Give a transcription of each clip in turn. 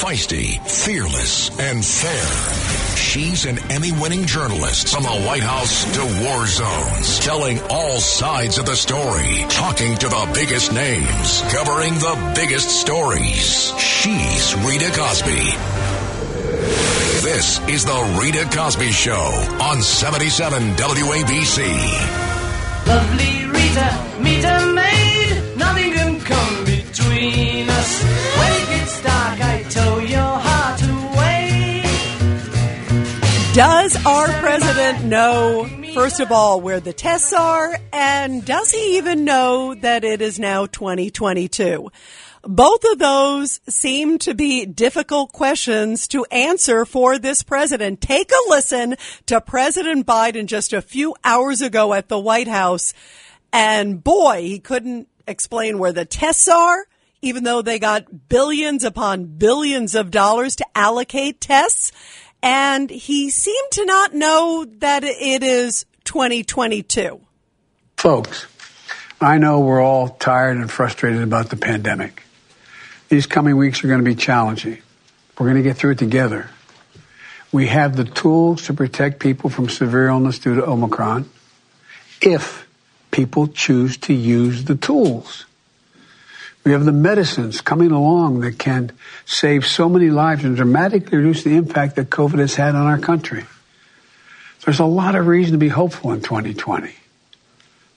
feisty, fearless, and fair. She's an Emmy-winning journalist from the White House to war zones, telling all sides of the story, talking to the biggest names, covering the biggest stories. She's Rita Cosby. This is the Rita Cosby Show on 77 WABC. Lovely Rita, meet a maid. Nothing can come between us. When it gets dark, I tow your heart away. Does our president know, first of all, where the tests are? And does he even know that it is now 2022? Both of those seem to be difficult questions to answer for this president. Take a listen to President Biden just a few hours ago at the White House. And boy, he couldn't explain where the tests are, even though they got billions upon billions of dollars to allocate tests. And he seemed to not know that it is 2022. Folks, I know we're all tired and frustrated about the pandemic. These coming weeks are going to be challenging. We're going to get through it together. We have the tools to protect people from severe illness due to Omicron if people choose to use the tools. We have the medicines coming along that can save so many lives and dramatically reduce the impact that COVID has had on our country. There's a lot of reason to be hopeful in 2020.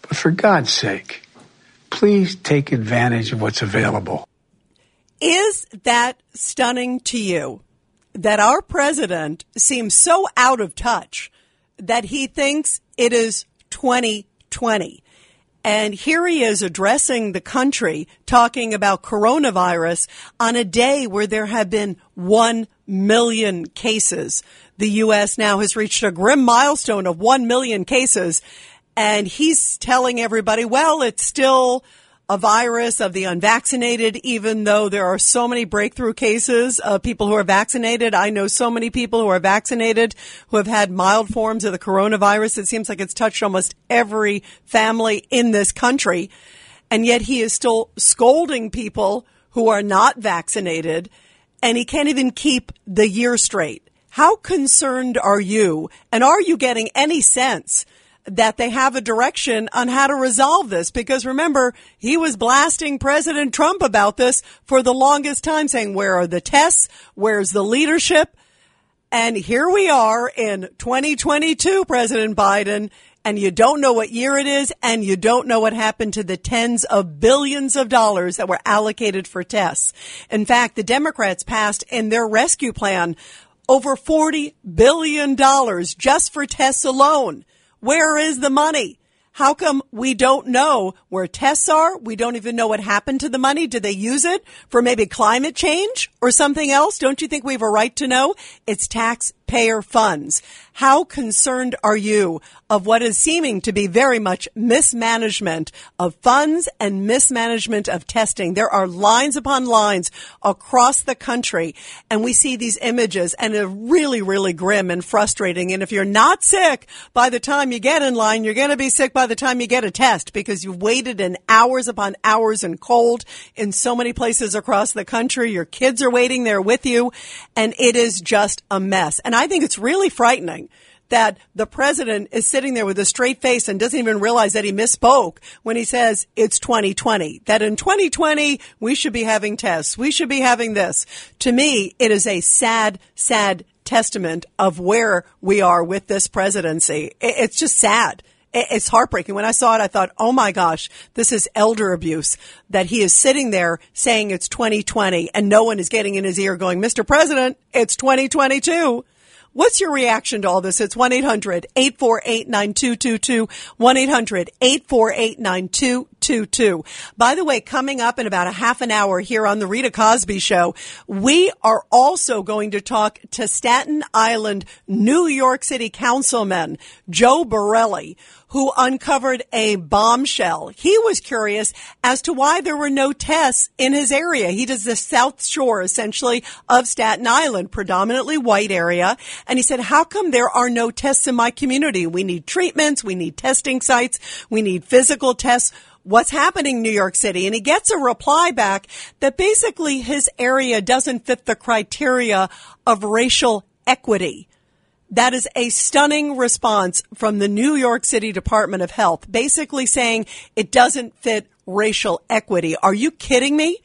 But for God's sake, please take advantage of what's available. Is that stunning to you, that our president seems so out of touch that he thinks it is 2020? And here he is addressing the country, talking about coronavirus on a day where there have been 1 million cases. The U.S. now has reached a grim milestone of 1 million cases. And he's telling everybody, well, it's still a virus of the unvaccinated, even though there are so many breakthrough cases of people who are vaccinated. I know so many people who are vaccinated who have had mild forms of the coronavirus. It seems like it's touched almost every family in this country. And yet he is still scolding people who are not vaccinated, and he can't even keep the year straight. How concerned are you? And are you getting any sense that they have a direction on how to resolve this? Because remember, he was blasting President Trump about this for the longest time, saying, where are the tests? Where's the leadership? And here we are in 2022, President Biden, and you don't know what year it is, and you don't know what happened to the tens of billions of dollars that were allocated for tests. In fact, the Democrats passed in their rescue plan over $40 billion just for tests alone. Where is the money? How come we don't know where tests are? We don't even know what happened to the money. Did they use it for maybe climate change or something else? Don't you think we have a right to know? It's taxpayer funds. How concerned are you of what is seeming to be very much mismanagement of funds and mismanagement of testing? There are lines upon lines across the country, and we see these images, and they're really, really grim and frustrating. And if you're not sick by the time you get in line, you're going to be sick by the time you get a test, because you've waited in hours upon hours and cold in so many places across the country. Your kids are waiting there with you, and it is just a mess. And I think it's really frightening that the president is sitting there with a straight face and doesn't even realize that he misspoke when he says it's 2020, that in 2020, we should be having tests. We should be having this. To me, it is a sad, sad testament of where we are with this presidency. It's just sad. It's heartbreaking. When I saw it, I thought, oh, my gosh, this is elder abuse, that he is sitting there saying it's 2020 and no one is getting in his ear going, Mr. President, it's 2022. What's your reaction to all this? It's 1-800-848-9222, 1-800-848-9222. By the way, coming up in about a half an hour here on The Rita Cosby Show, we are also going to talk to Staten Island, New York City Councilman Joe Borelli, who uncovered a bombshell. He was curious as to why there were no tests in his area. He does the South Shore, essentially, of Staten Island, predominantly white area. And he said, how come there are no tests in my community? We need treatments. We need testing sites. We need physical tests. what's happening in New York City. And he gets a reply back that basically his area doesn't fit the criteria of racial equity. That is a stunning response from the New York City Department of Health, basically saying it doesn't fit racial equity. Are you kidding me?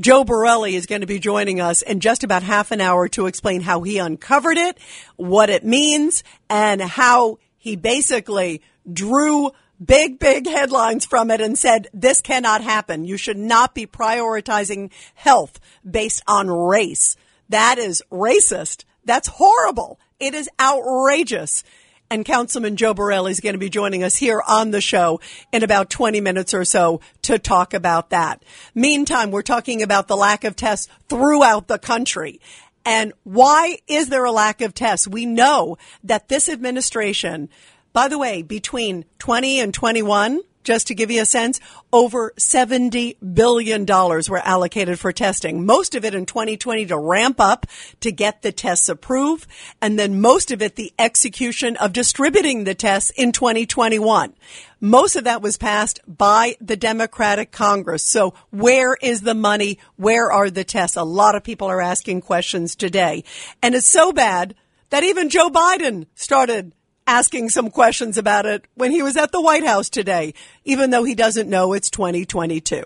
Joe Borelli is going to be joining us in just about half an hour to explain how he uncovered it, what it means, and how he basically drew big, big headlines from it and said, this cannot happen. You should not be prioritizing health based on race. That is racist. That's horrible. It is outrageous. And Councilman Joe Borelli is going to be joining us here on the show in about 20 minutes or so to talk about that. Meantime, we're talking about the lack of tests throughout the country. And why is there a lack of tests? We know that this administration, by the way, between 20 and 21, just to give you a sense, over $70 billion were allocated for testing, most of it in 2020 to ramp up to get the tests approved, and then most of it the execution of distributing the tests in 2021. Most of that was passed by the Democratic Congress. So where is the money? Where are the tests? A lot of people are asking questions today. And it's so bad that even Joe Biden started asking some questions about it when he was at the White House today, even though he doesn't know it's 2022.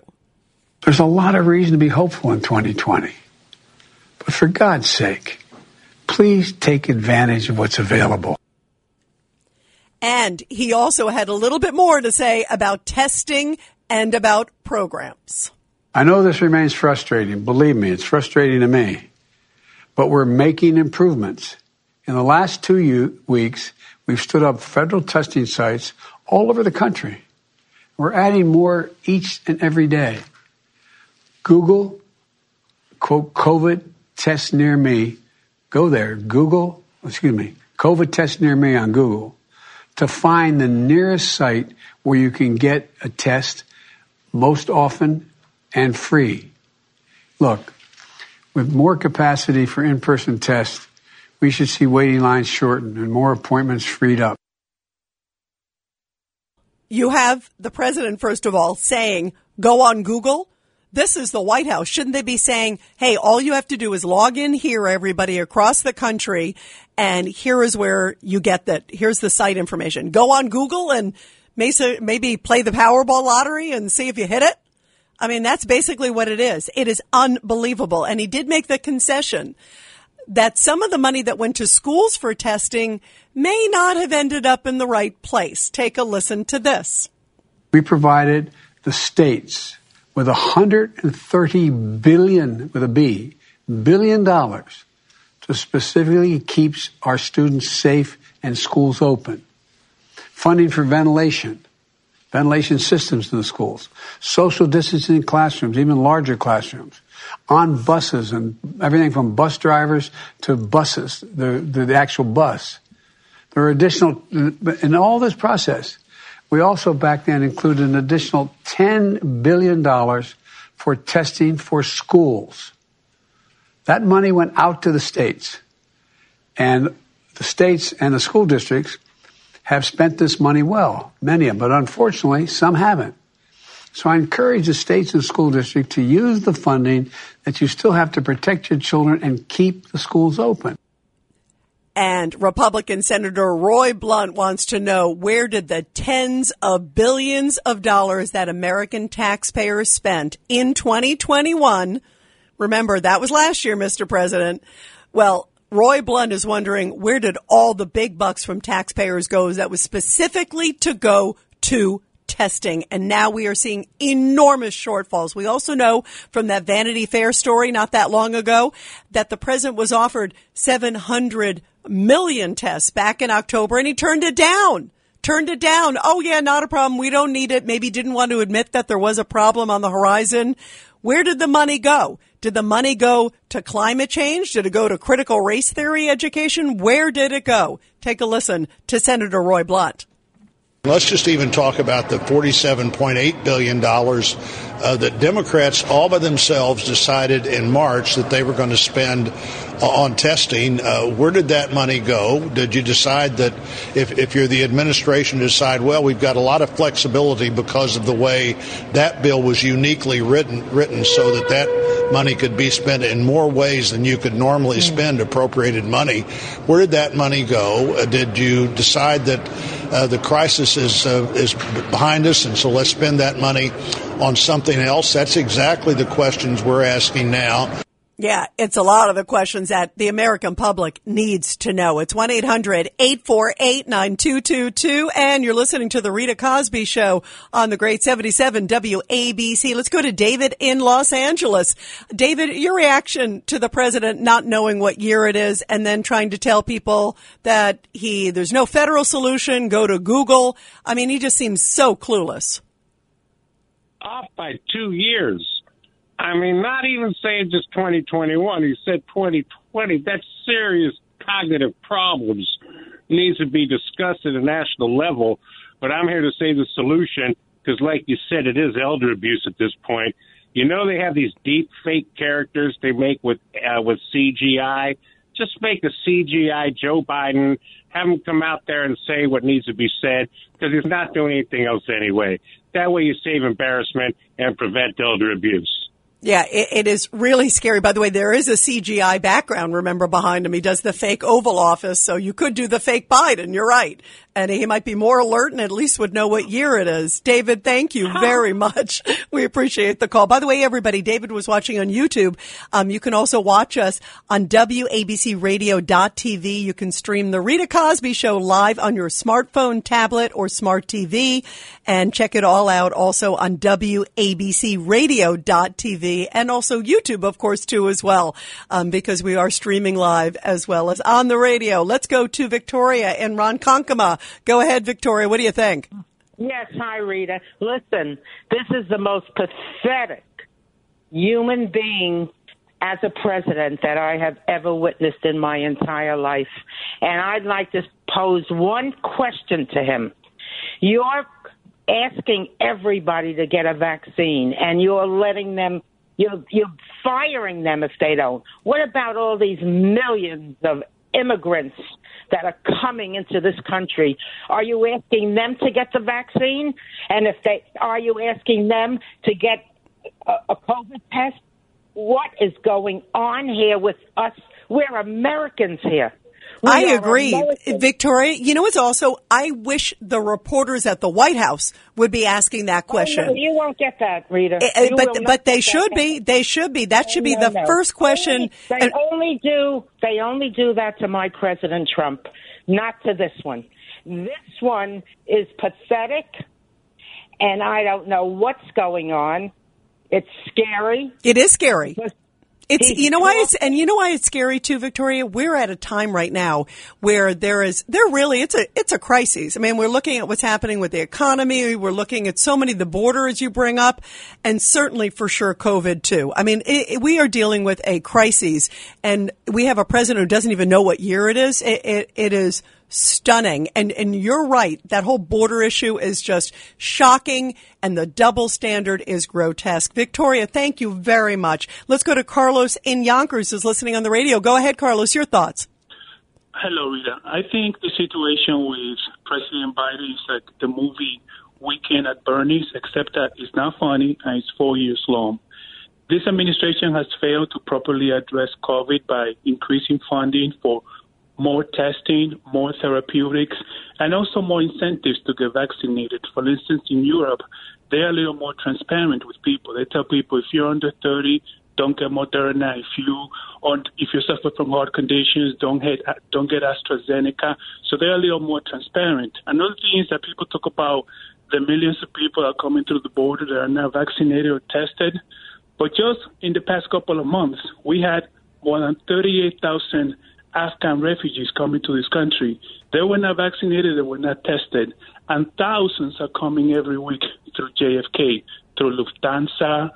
There's a lot of reason to be hopeful in 2020. But for God's sake, please take advantage of what's available. And he also had a little bit more to say about testing and about programs. I know this remains frustrating. Believe me, it's frustrating to me. But we're making improvements. In the last 2 weeks, we've stood up federal testing sites all over the country. We're adding more each and every day. Google, quote, COVID test near me. Go there, Google, COVID test near me on Google to find the nearest site where you can get a test most often and free. Look, with more capacity for in-person tests, we should see waiting lines shortened and more appointments freed up. You have the president, first of all, saying, go on Google. This is the White House. Shouldn't they be saying, hey, all you have to do is log in here, everybody across the country, and here is where you get that. Here's the site information. Go on Google and maybe play the Powerball lottery and see if you hit it. I mean, that's basically what it is. It is unbelievable. And he did make the concession that some of the money that went to schools for testing may not have ended up in the right place. Take a listen to this. We provided the states with $130 billion, with a B, $1 billion to specifically keep our students safe and schools open. Funding for ventilation systems in the schools, social distancing in classrooms, even larger classrooms, on buses and everything from bus drivers to buses, the actual bus. There are additional, in all this process, we also back then included an additional $10 billion for testing for schools. That money went out to the states. And the states and the school districts have spent this money well, many of them, but unfortunately, some haven't. So I encourage the states and school districts to use the funding that you still have to protect your children and keep the schools open. And Republican Senator Roy Blunt wants to know, where did the tens of billions of dollars that American taxpayers spent in 2021, remember, that was last year, Mr. President, well, Roy Blunt is wondering, where did all the big bucks from taxpayers go that was specifically to go to testing? And now we are seeing enormous shortfalls. We also know from that Vanity Fair story not that long ago that the president was offered 700 million tests back in October, and he turned it down. Oh, yeah, not a problem. We don't need it. Maybe didn't want to admit that there was a problem on the horizon. Where did the money go? Did the money go to climate change? Did it go to critical race theory education? Where did it go? Take a listen to Senator Roy Blunt. Let's just even talk about the $47.8 billion that Democrats all by themselves decided in March that they were going to spend on testing. Where did that money go? Did you decide that if you're the administration, decide, well, we've got a lot of flexibility because of the way that bill was uniquely written so that that money could be spent in more ways than you could normally spend appropriated money? Where did that money go? Did you decide that the crisis is behind us, and so let's spend that money on something else? That's exactly the questions we're asking now. Yeah, it's a lot of the questions that the American public needs to know. It's 1-800-848-9222, and you're listening to The Rita Cosby Show on the great 77 WABC. Let's go to David in Los Angeles. David, your reaction to the president not knowing what year it is and then trying to tell people that there's no federal solution, go to Google. I mean, he just seems so clueless. Off by 2 years. I mean, not even saying just 2021. He said 2020. That's serious cognitive problems. Needs to be discussed at a national level. But I'm here to say the solution, because like you said, it is elder abuse at this point. You know, they have these deep fake characters they make with CGI. Just make a CGI Joe Biden. Have him come out there and say what needs to be said, because he's not doing anything else anyway. That way you save embarrassment and prevent elder abuse. Yeah, it is really scary. By the way, there is a CGI background, remember, behind him. He does the fake Oval Office, so you could do the fake Biden. You're right. And he might be more alert and at least would know what year it is. David, thank you very much. We appreciate the call. By the way, everybody, David was watching on YouTube. You can also watch us on WABCradio.tv. You can stream The Rita Cosby Show live on your smartphone, tablet, or smart TV. And check it all out also on WABCradio.tv and also YouTube, of course, too, as well, because we are streaming live as well as on the radio. Let's go to Victoria and Ronkonkoma. Go ahead, Victoria. What do you think? Yes. Hi, Rita. Listen, this is the most pathetic human being as a president that I have ever witnessed in my entire life. And I'd like to pose one question to him. You're asking everybody to get a vaccine, and you're letting them, you're firing them if they don't. What about all these millions of immigrants that are coming into this country? Are you asking them to get the vaccine? And are you asking them to get a COVID test? What is going on here with us? We're Americans here. I agree, Victoria. You know, it's also, I wish the reporters at the White House would be asking that question. Oh, no, you won't get that, Rita. But they should be. They should be. That should be the first question. They only do that to my President Trump, not to this one. This one is pathetic, and I don't know what's going on. It's scary. It is scary. You know why it's scary too, Victoria? We're at a time right now where it's a crisis. I mean, we're looking at what's happening with the economy. We're looking at so many, the border as you bring up, and certainly for sure COVID too. I mean, we are dealing with a crisis, and we have a president who doesn't even know what year it is. It is stunning. And you're right. That whole border issue is just shocking, and the double standard is grotesque. Victoria, thank you very much. Let's go to Carlos in Yonkers, who's listening on the radio. Go ahead, Carlos, your thoughts. Hello, Rita. I think the situation with President Biden is like the movie Weekend at Bernie's, except that it's not funny and it's 4 years long. This administration has failed to properly address COVID by increasing funding for more testing, more therapeutics, and also more incentives to get vaccinated. For instance, in Europe, they're a little more transparent with people. They tell people, if you're under 30, don't get Moderna. If you suffer from heart conditions, don't get AstraZeneca. So they're a little more transparent. Another thing is that people talk about the millions of people that are coming through the border that are not vaccinated or tested. But just in the past couple of months, we had more than 38,000 Afghan refugees coming to this country. They were not vaccinated, they were not tested. And thousands are coming every week through JFK, through Lufthansa,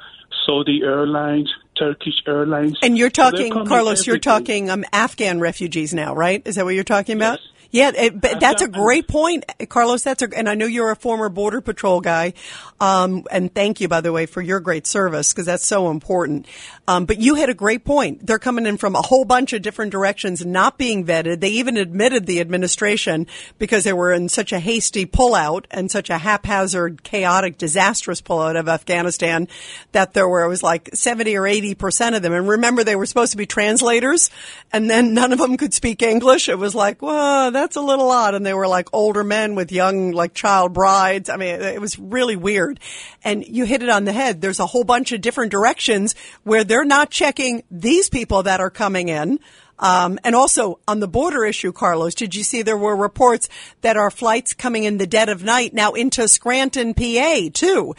Saudi Airlines, Turkish Airlines. And you're talking, Carlos, you're talking Afghan refugees now, right? Is that what you're talking about? Yes. Yeah, that's a great point, Carlos. And I know you're a former Border Patrol guy. And thank you, by the way, for your great service, because that's so important. But you had a great point. They're coming in from a whole bunch of different directions, not being vetted. They even admitted the administration because they were in such a hasty pullout and such a haphazard, chaotic, disastrous pullout of Afghanistan that there were, it was like 70 or 80% of them. And remember, they were supposed to be translators, and then none of them could speak English. It was like, whoa, that's a little odd. And they were like older men with young, like child brides. I mean, it was really weird. And you hit it on the head. There's a whole bunch of different directions where they're not checking these people that are coming in. And also on the border issue, Carlos, did you see there were reports that our flights coming in the dead of night now into Scranton, PA, too?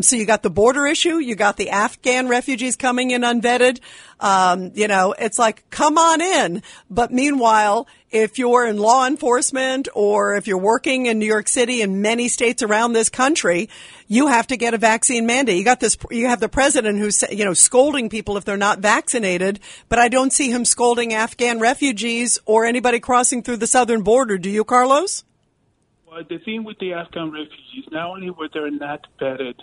So you got the border issue. You got the Afghan refugees coming in unvetted. You know, it's like, come on in. But meanwhile, if you're in law enforcement or if you're working in New York City and many states around this country, you have to get a vaccine mandate. You got this, you have the president who's, you know, scolding people if they're not vaccinated, but I don't see him scolding Afghan refugees or anybody crossing through the southern border. Do you, Carlos? Well, the thing with the Afghan refugees, not only were they not vetted,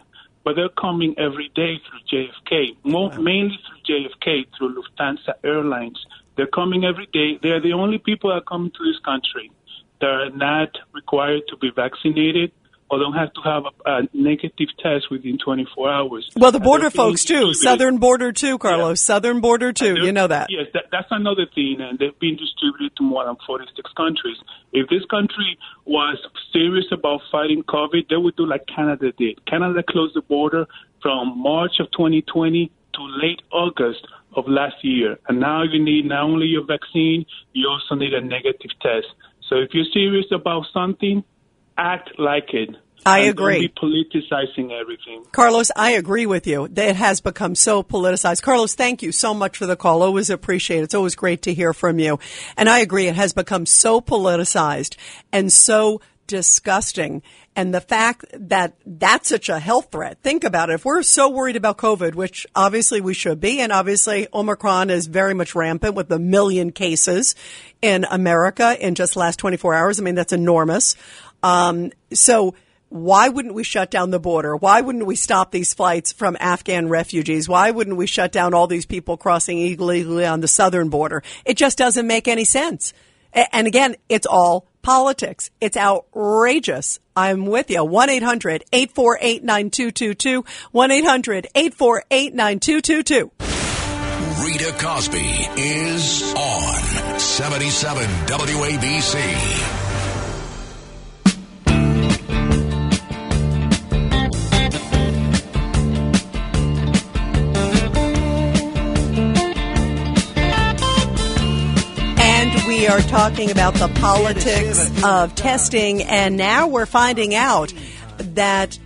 but they're coming every day through JFK, mainly through JFK, through Lufthansa Airlines. They're coming every day. They're the only people that come to this country that are not required to be vaccinated or don't have to have a negative test within 24 hours. Well, the border folks, too. Southern border, too, Carlos. Yeah. Southern border, too. You know that. Yes, that's another thing. And they've been distributed to more than 46 countries. If this country was serious about fighting COVID, they would do like Canada did. Canada closed the border from March of 2020 to late August of last year. And now you need not only your vaccine, you also need a negative test. So if you're serious about something, act like it. I agree. Don't be politicizing everything. Carlos, I agree with you. It has become so politicized. Carlos, thank you so much for the call. Always appreciate it. It's always great to hear from you. And I agree. It has become so politicized and so disgusting. And the fact that that's such a health threat. Think about it. If we're so worried about COVID, which obviously we should be, and obviously Omicron is very much rampant with 1 million cases in America in just last 24 hours. I mean, that's enormous. So why wouldn't we shut down the border? Why wouldn't we stop these flights from Afghan refugees? Why wouldn't we shut down all these people crossing illegally on the southern border? It just doesn't make any sense. And again, it's all politics. It's outrageous. I'm with you. 1-800-848-9222. 1-800-848-9222. Rita Cosby is on 77 WABC. We are talking about the politics of testing, and now we're finding out that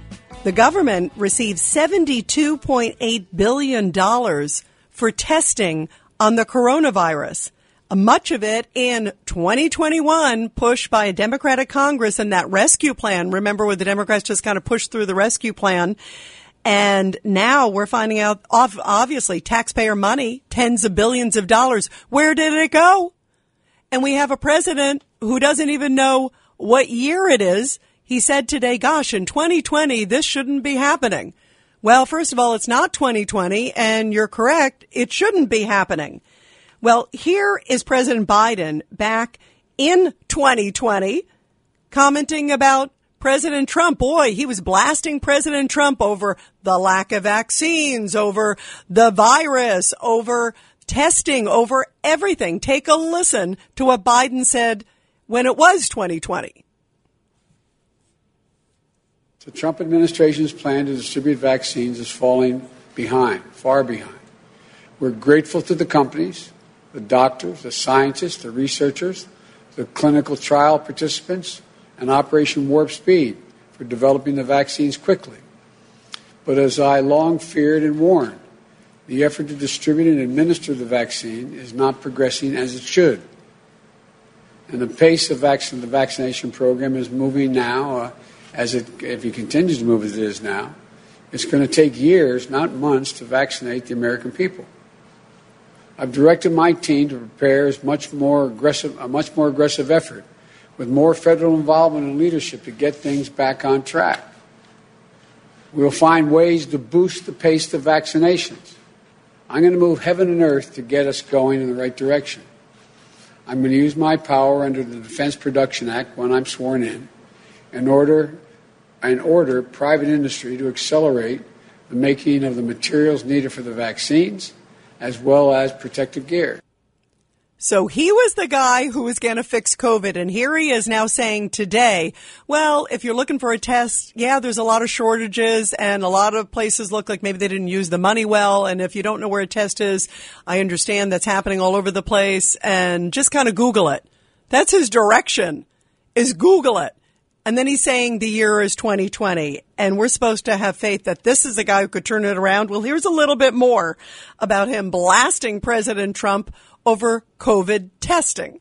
the government received $72.8 billion for testing on the coronavirus, much of it in 2021 pushed by a Democratic Congress and that rescue plan. Remember where the Democrats just kind of pushed through the rescue plan. And now we're finding out, obviously, taxpayer money, tens of billions of dollars. Where did it go? And we have a president who doesn't even know what year it is. He said today, gosh, in 2020, this shouldn't be happening. Well, first of all, it's not 2020, and you're correct. It shouldn't be happening. Well, here is President Biden back in 2020 commenting about President Trump. Boy, he was blasting President Trump over the lack of vaccines, over the virus, over testing, over everything. Take a listen to what Biden said when it was 2020. The Trump administration's plan to distribute vaccines is falling behind, far behind. We're grateful to the companies, the doctors, the scientists, the researchers, the clinical trial participants, and Operation Warp Speed for developing the vaccines quickly. But as I long feared and warned, the effort to distribute and administer the vaccine is not progressing as it should. And the pace of the vaccination program is moving now, if it continues to move as it is now, it's going to take years, not months, to vaccinate the American people. I've directed my team to prepare a much more aggressive effort with more federal involvement and leadership to get things back on track. We'll find ways to boost the pace of vaccinations. I'm going to move heaven and earth to get us going in the right direction. I'm going to use my power under the Defense Production Act when I'm sworn in order private industry to accelerate the making of the materials needed for the vaccines, as well as protective gear. So he was the guy who was going to fix COVID, and here he is now saying today, well, if you're looking for a test, yeah, there's a lot of shortages, and a lot of places look like maybe they didn't use the money well, and if you don't know where a test is, I understand that's happening all over the place, and just kind of Google it. That's his direction, is Google it. And then he's saying the year is 2020, and we're supposed to have faith that this is a guy who could turn it around. Well, here's a little bit more about him blasting President Trump over COVID testing.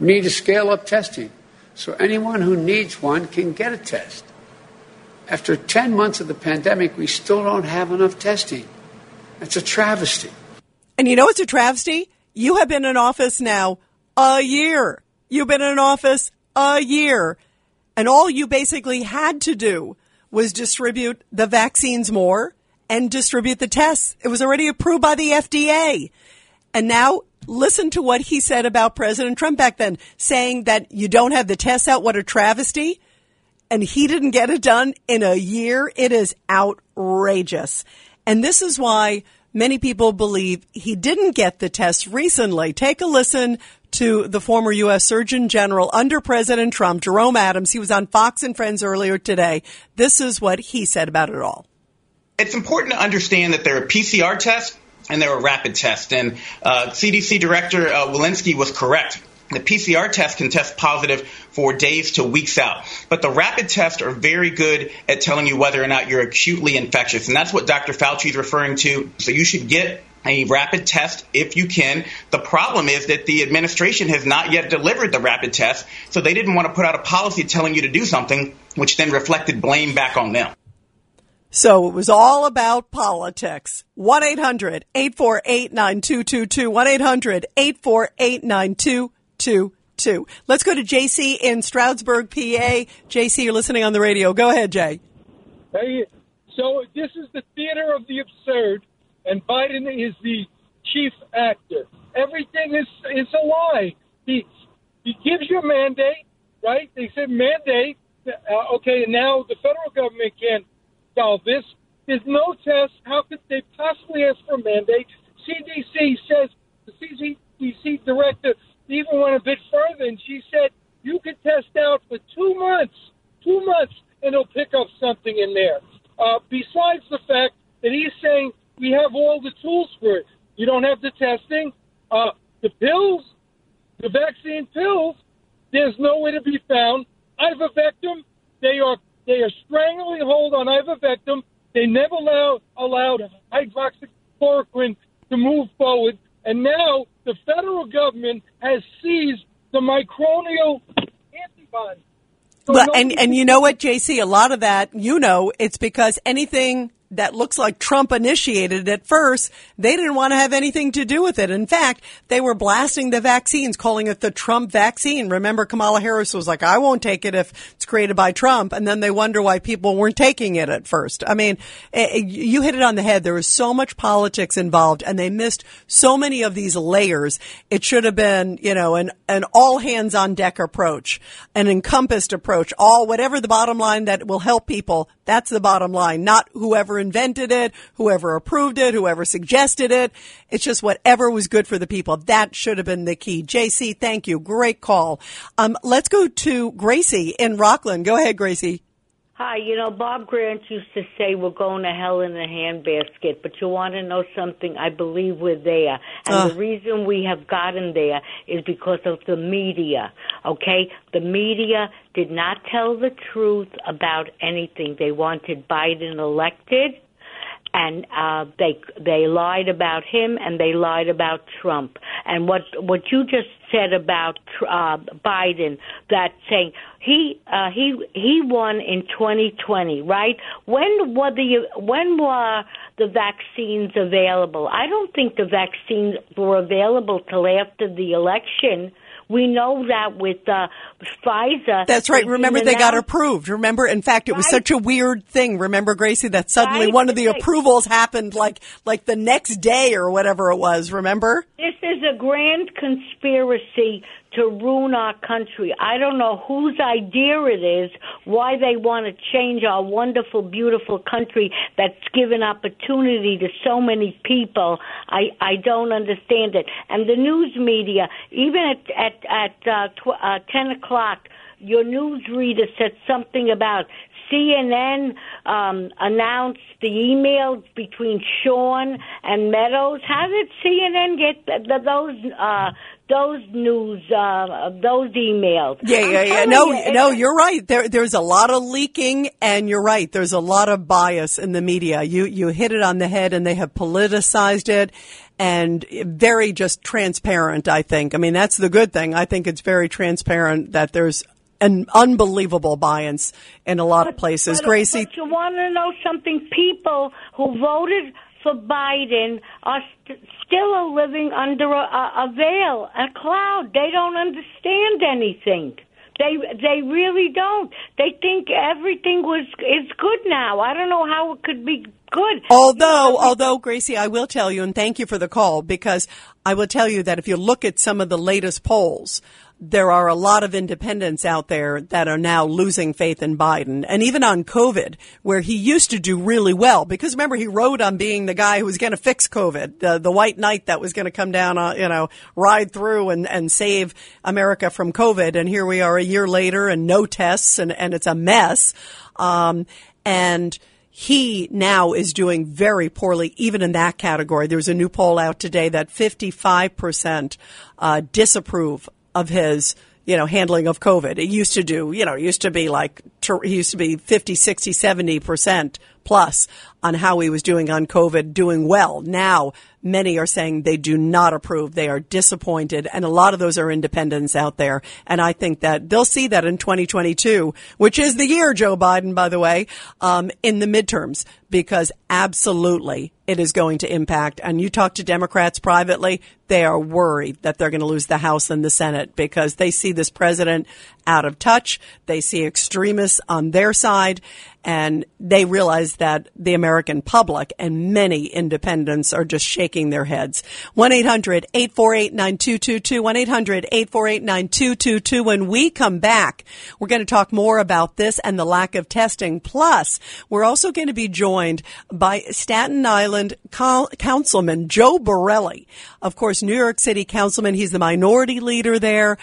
We need to scale up testing so anyone who needs one can get a test. After 10 months of the pandemic, we still don't have enough testing. That's a travesty. And you know it's a travesty? You have been in office now a year. You've been in office a year. And all you basically had to do was distribute the vaccines more and distribute the tests. It was already approved by the FDA. And now listen to what he said about President Trump back then, saying that you don't have the tests out. What a travesty. And he didn't get it done in a year. It is outrageous. And this is why many people believe he didn't get the tests recently. Take a listen to the former U.S. Surgeon General under President Trump, Jerome Adams. He was on Fox and Friends earlier today. This is what he said about it all. It's important to understand that there are PCR tests and there are rapid tests. And CDC Director Walensky was correct. The PCR test can test positive for days to weeks out. But the rapid tests are very good at telling you whether or not you're acutely infectious. And that's what Dr. Fauci is referring to. So you should get a rapid test if you can. The problem is that the administration has not yet delivered the rapid test. So they didn't want to put out a policy telling you to do something, which then reflected blame back on them. So it was all about politics. 1-800-848-9222. 1-800-848-9222. Let's go to JC in Stroudsburg, PA. JC, you're listening on the radio. Go ahead, Jay. Hey, so this is the theater of the absurd, and Biden is the chief actor. Everything is a lie. He gives you a mandate, right? They said mandate. Okay, and now the federal government can't solve this. There's no test. How could they possibly ask for a mandate? CDC says, the CDC director even went a bit further, and she said, you could test out for 2 months, and they'll pick up something in there. Besides the fact that he's saying we have all the tools for it. You don't have the testing. The pills, the vaccine pills, there's nowhere to be found. Ivermectin, they are strangling hold on ivermectin. They never allowed hydroxychloroquine to move forward. And now the federal government has seized the microbial antibodies. So and you know what, JC, a lot of that, it's because anything that looks like Trump initiated at first, they didn't want to have anything to do with it. In fact, they were blasting the vaccines, calling it the Trump vaccine. Remember, Kamala Harris was like, I won't take it if it's created by Trump. And then they wonder why people weren't taking it at first. I mean, you hit it on the head. There was so much politics involved, and they missed so many of these layers. It should have been, an all hands on deck approach, an encompassed approach, whatever the bottom line that will help people. That's the bottom line, not whoever invented it, whoever approved it, whoever suggested it. It's just whatever was good for the people. That should have been the key. JC, thank you. Great call. Let's go to Gracie in Rockland. Go ahead, Gracie. Hi. Bob Grant used to say we're going to hell in a handbasket, but you want to know something? I believe we're there. And the reason we have gotten there is because of the media, okay? The media did not tell the truth about anything. They wanted Biden elected, and they lied about him, and they lied about Trump. And what you just said about Biden, that saying he won in 2020, right? When were the vaccines available? I don't think the vaccines were available till after the election, We know that with Pfizer. That's right. Remember, they got approved. Remember, in fact, it was such a weird thing. Remember, Gracie, that suddenly one of the approvals happened like the next day or whatever it was. Remember? This is a grand conspiracy to ruin our country. I don't know whose idea it is, why they want to change our wonderful, beautiful country that's given opportunity to so many people. I don't understand it. And the news media, even at 10 o'clock, your news reader said something about CNN announced the emails between Sean and Meadows. How did CNN get those emails? Yeah. No, you're right. There's a lot of leaking, and you're right. There's a lot of bias in the media. You hit it on the head, and they have politicized it. And very just transparent, I think. I mean, that's the good thing. I think it's very transparent that there's an unbelievable bias in a lot of places. Gracie? But you want to know something? People who voted for Biden are still living under a veil, a cloud. They don't understand anything. They really don't. They think everything is good now. I don't know how it could be good. Although Gracie, I will tell you, and thank you for the call, because I will tell you that if you look at some of the latest polls, there are a lot of independents out there that are now losing faith in Biden. And even on COVID, where he used to do really well, because remember, he rode on being the guy who was going to fix COVID, the white knight that was going to come down, ride through and save America from COVID. And here we are a year later and no tests and it's a mess. And he now is doing very poorly, even in that category. There's a new poll out today that 55% disapprove of his, handling of COVID. It used to do, it used to be 50, 60, 70% plus on how he was doing on COVID, doing well. Now, many are saying they do not approve. They are disappointed. And a lot of those are independents out there. And I think that they'll see that in 2022, which is the year, Joe Biden, by the way, in the midterms, because absolutely it is going to impact. And you talk to Democrats privately, they are worried that they're going to lose the House and the Senate because they see this president out of touch. They see extremists on their side. And they realize that the American public and many independents are just shaking their heads. 1-800-848-9222, 1-800-848-9222. When we come back, we're going to talk more about this and the lack of testing. Plus, we're also going to be joined by Staten Island Councilman Joe Borelli. Of course, New York City Councilman. He's the minority leader there.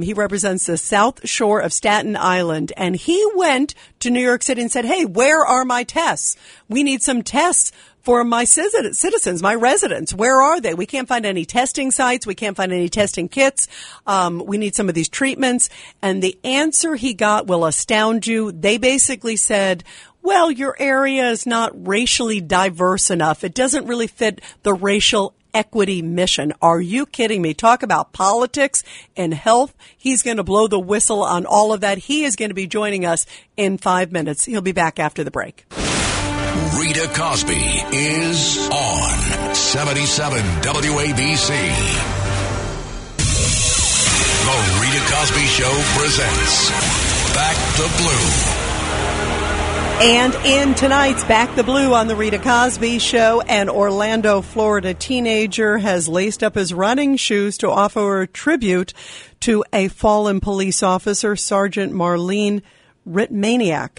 He represents the South Shore of Staten Island. And he went to New York City and said, hey, where are my tests? We need some tests for my citizens, my residents. Where are they? We can't find any testing sites. We can't find any testing kits. We need some of these treatments. And the answer he got will astound you. They basically said, well, your area is not racially diverse enough. It doesn't really fit the racial equity mission. Are you kidding me? Talk about politics and health. He's going to blow the whistle on all of that. He is going to be joining us in 5 minutes. He'll be back after the break. Rita Cosby is on 77 WABC. The Rita Cosby Show presents Back the Blue. And in tonight's Back the Blue on the Rita Cosby Show, an Orlando, Florida teenager has laced up his running shoes to offer a tribute to a fallen police officer, Sergeant Marlene Ritmaniak.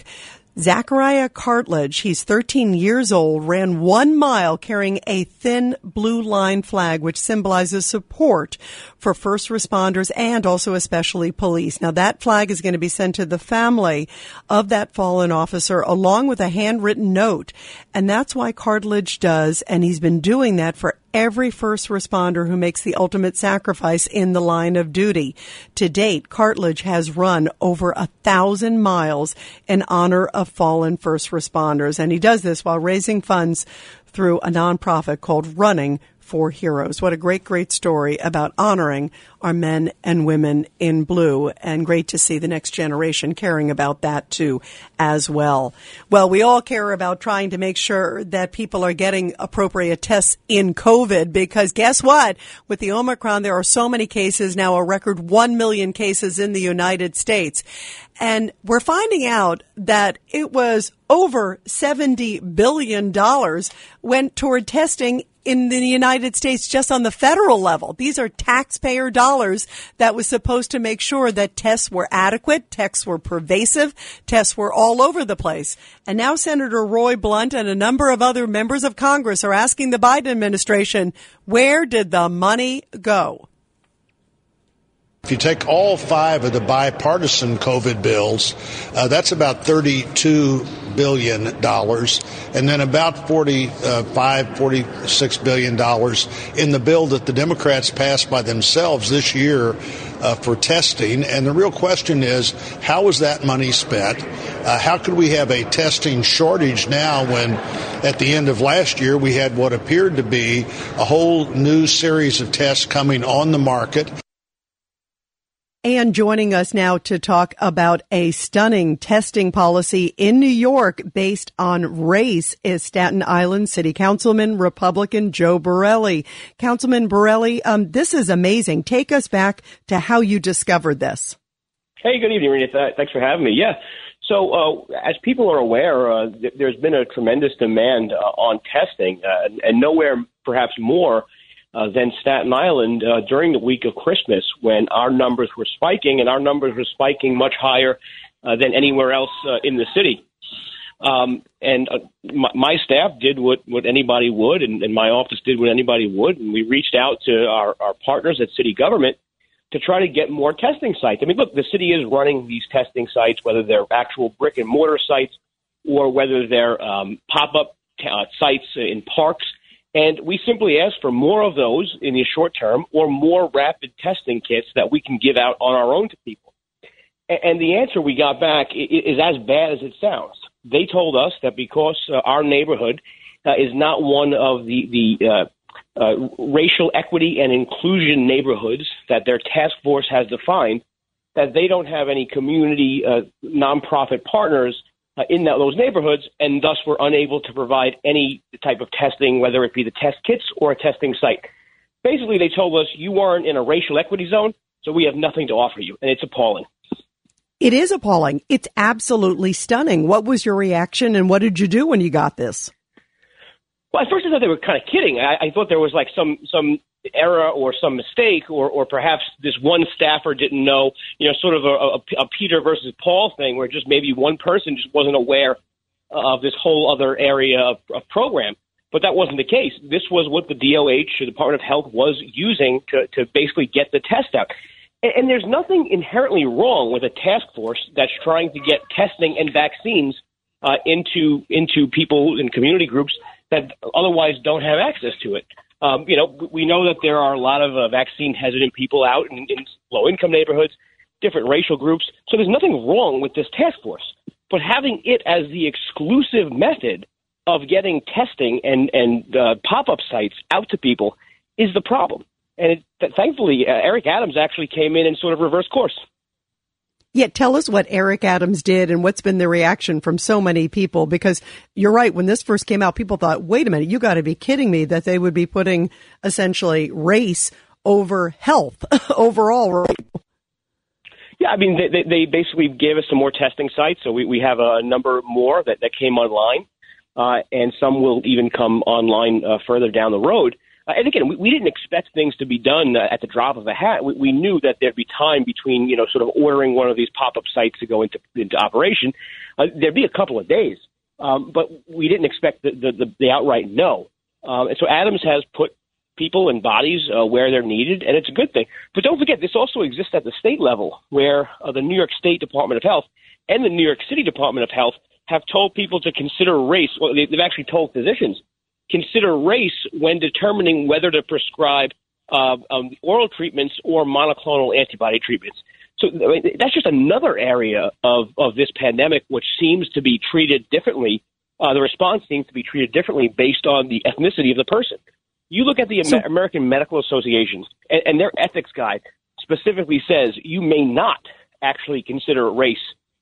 Zachariah Cartledge, he's 13 years old, ran 1 mile carrying a thin blue line flag, which symbolizes support for first responders and also especially police. Now, that flag is going to be sent to the family of that fallen officer along with a handwritten note. And that's why Cartledge does, and he's been doing that for every first responder who makes the ultimate sacrifice in the line of duty. To date, Cartledge has run over 1,000 miles in honor of fallen first responders. And he does this while raising funds through a nonprofit called Running for heroes. What a great, great story about honoring our men and women in blue, and great to see the next generation caring about that too as well. Well, we all care about trying to make sure that people are getting appropriate tests in COVID, because guess what? With the Omicron, there are so many cases now, a record 1 million cases in the United States. And we're finding out that it was over $70 billion went toward testing in the United States just on the federal level. These are taxpayer dollars that was supposed to make sure that tests were adequate, tests were pervasive, tests were all over the place. And now Senator Roy Blunt and a number of other members of Congress are asking the Biden administration, where did the money go? If you take all five of the bipartisan COVID bills, that's about $32 billion, and then about $46 billion in the bill that the Democrats passed by themselves this year for testing. And the real question is, how was that money spent? How could we have a testing shortage now when at the end of last year we had what appeared to be a whole new series of tests coming on the market? And joining us now to talk about a stunning testing policy in New York based on race is Staten Island City Councilman Republican Joe Borelli. Councilman Borelli, this is amazing. Take us back to how you discovered this. Hey, good evening, Rita. Thanks for having me. Yeah. So as people are aware, there's been a tremendous demand on testing and nowhere perhaps more then Staten Island during the week of Christmas, when our numbers were spiking, and our numbers were spiking much higher than anywhere else in the city. My staff did what anybody would, and my office did what anybody would, and we reached out to our partners at city government to try to get more testing sites. I mean, look, the city is running these testing sites, whether they're actual brick and mortar sites or whether they're pop-up sites in parks. And we simply ask for more of those in the short term, or more rapid testing kits that we can give out on our own to people. And the answer we got back is as bad as it sounds. They told us that because our neighborhood is not one of the racial equity and inclusion neighborhoods that their task force has defined, that they don't have any community nonprofit partners in those neighborhoods, and thus were unable to provide any type of testing, whether it be the test kits or a testing site. Basically, they told us, you aren't in a racial equity zone, so we have nothing to offer you. And it's appalling. It is appalling. It's absolutely stunning. What was your reaction, and what did you do when you got this? Well, at first I thought they were kind of kidding. I thought there was like some error or some mistake, or perhaps this one staffer didn't know, sort of a Peter versus Paul thing, where just maybe one person just wasn't aware of this whole other area of program. But that wasn't the case. This was what the DOH, the Department of Health, was using to basically get the test out. And there's nothing inherently wrong with a task force that's trying to get testing and vaccines into people in community groups that otherwise don't have access to it. We know that there are a lot of vaccine-hesitant people out in low-income neighborhoods, different racial groups. So there's nothing wrong with this task force. But having it as the exclusive method of getting testing and pop-up sites out to people is the problem. And thankfully, Eric Adams actually came in and sort of reversed course. Yeah, tell us what Eric Adams did and what's been the reaction from so many people, because you're right. When this first came out, people thought, wait a minute, you got to be kidding me that they would be putting essentially race over health overall, right? Yeah, I mean, they basically gave us some more testing sites. So we have a number more that came online and some will even come online further down the road. And again, we didn't expect things to be done at the drop of a hat. We knew that there'd be time between, sort of ordering one of these pop-up sites to go into operation. There'd be a couple of days, but we didn't expect the outright no. And so Adams has put people and bodies where they're needed, and it's a good thing. But don't forget, this also exists at the state level, where the New York State Department of Health and the New York City Department of Health have told people to consider race. Well, they've actually told physicians, consider race when determining whether to prescribe oral treatments or monoclonal antibody treatments. So that's just another area of this pandemic which seems to be treated differently. The response seems to be treated differently based on the ethnicity of the person. You look at the American Medical Associations, and their ethics guide specifically says you may not actually consider race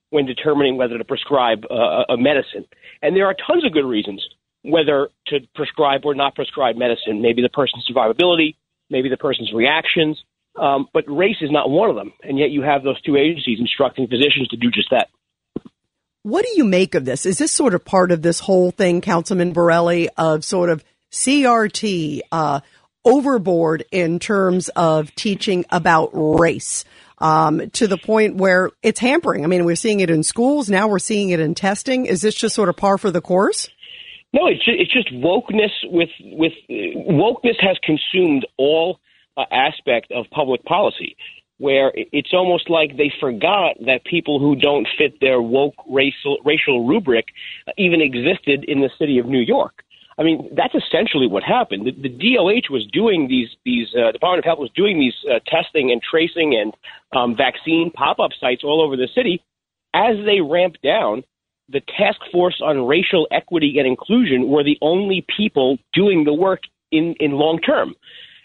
when determining whether to prescribe a medicine. And there are tons of good reasons whether to prescribe or not prescribe medicine. Maybe the person's survivability, maybe the person's reactions, but race is not one of them. And yet you have those two agencies instructing physicians to do just that. What do you make of this? Is this sort of part of this whole thing, Councilman Borelli, of sort of CRT overboard in terms of teaching about race to the point where it's hampering? I mean, we're seeing it in schools. Now we're seeing it in testing. Is this just sort of par for the course? No, it's just wokeness. With wokeness has consumed all aspect of public policy, where it's almost like they forgot that people who don't fit their woke racial rubric even existed in the city of New York. I mean, that's essentially what happened. The DOH was doing these Department of Health was doing these testing and tracing and vaccine pop-up sites all over the city as they ramped down. The Task Force on Racial Equity and Inclusion were the only people doing the work in long term.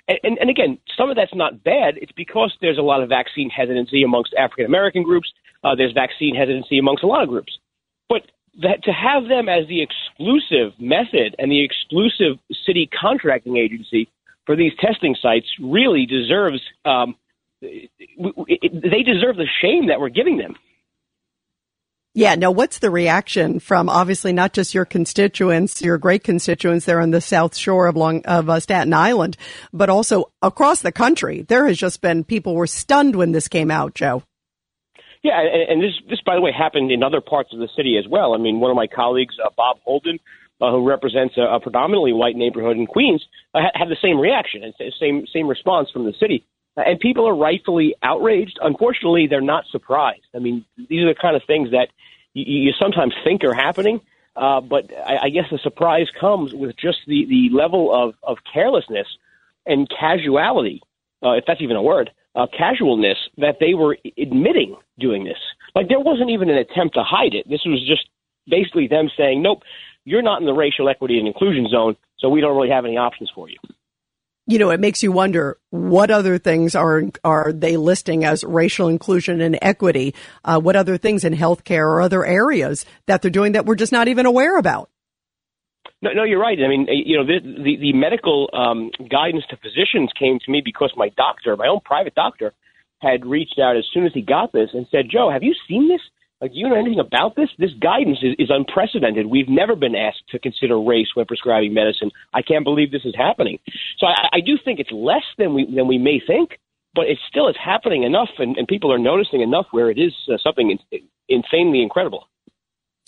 And again, some of that's not bad. It's because there's a lot of vaccine hesitancy amongst African-American groups. There's vaccine hesitancy amongst a lot of groups. But that, to have them as the exclusive method and the exclusive city contracting agency for these testing sites really deserves they deserve the shame that we're giving them. Yeah. Now, what's the reaction from obviously not just your constituents, your great constituents there on the South Shore of Staten Island, but also across the country? There has just been people were stunned when this came out, Joe. Yeah. And this, by the way, happened in other parts of the city as well. I mean, one of my colleagues, Bob Holden, who represents a predominantly white neighborhood in Queens, had the same reaction and same response from the city. And people are rightfully outraged. Unfortunately, they're not surprised. I mean, these are the kind of things that you sometimes think are happening, but I guess the surprise comes with just the level of carelessness and casuality, if that's even a word, casualness that they were admitting doing this. Like, there wasn't even an attempt to hide it. This was just basically them saying, nope, you're not in the racial equity and inclusion zone, so we don't really have any options for you. You know, it makes you wonder what other things are they listing as racial inclusion and equity? What other things in healthcare or other areas that they're doing that we're just not even aware about? No, you're right. I mean, you know, the medical guidance to physicians came to me because my doctor, my own private doctor, had reached out as soon as he got this and said, Joe, have you seen this? Like, do you know anything about this? This guidance is unprecedented. We've never been asked to consider race when prescribing medicine. I can't believe this is happening. So I do think it's less than we may think, but it still is happening enough, and people are noticing enough where it is something insanely incredible.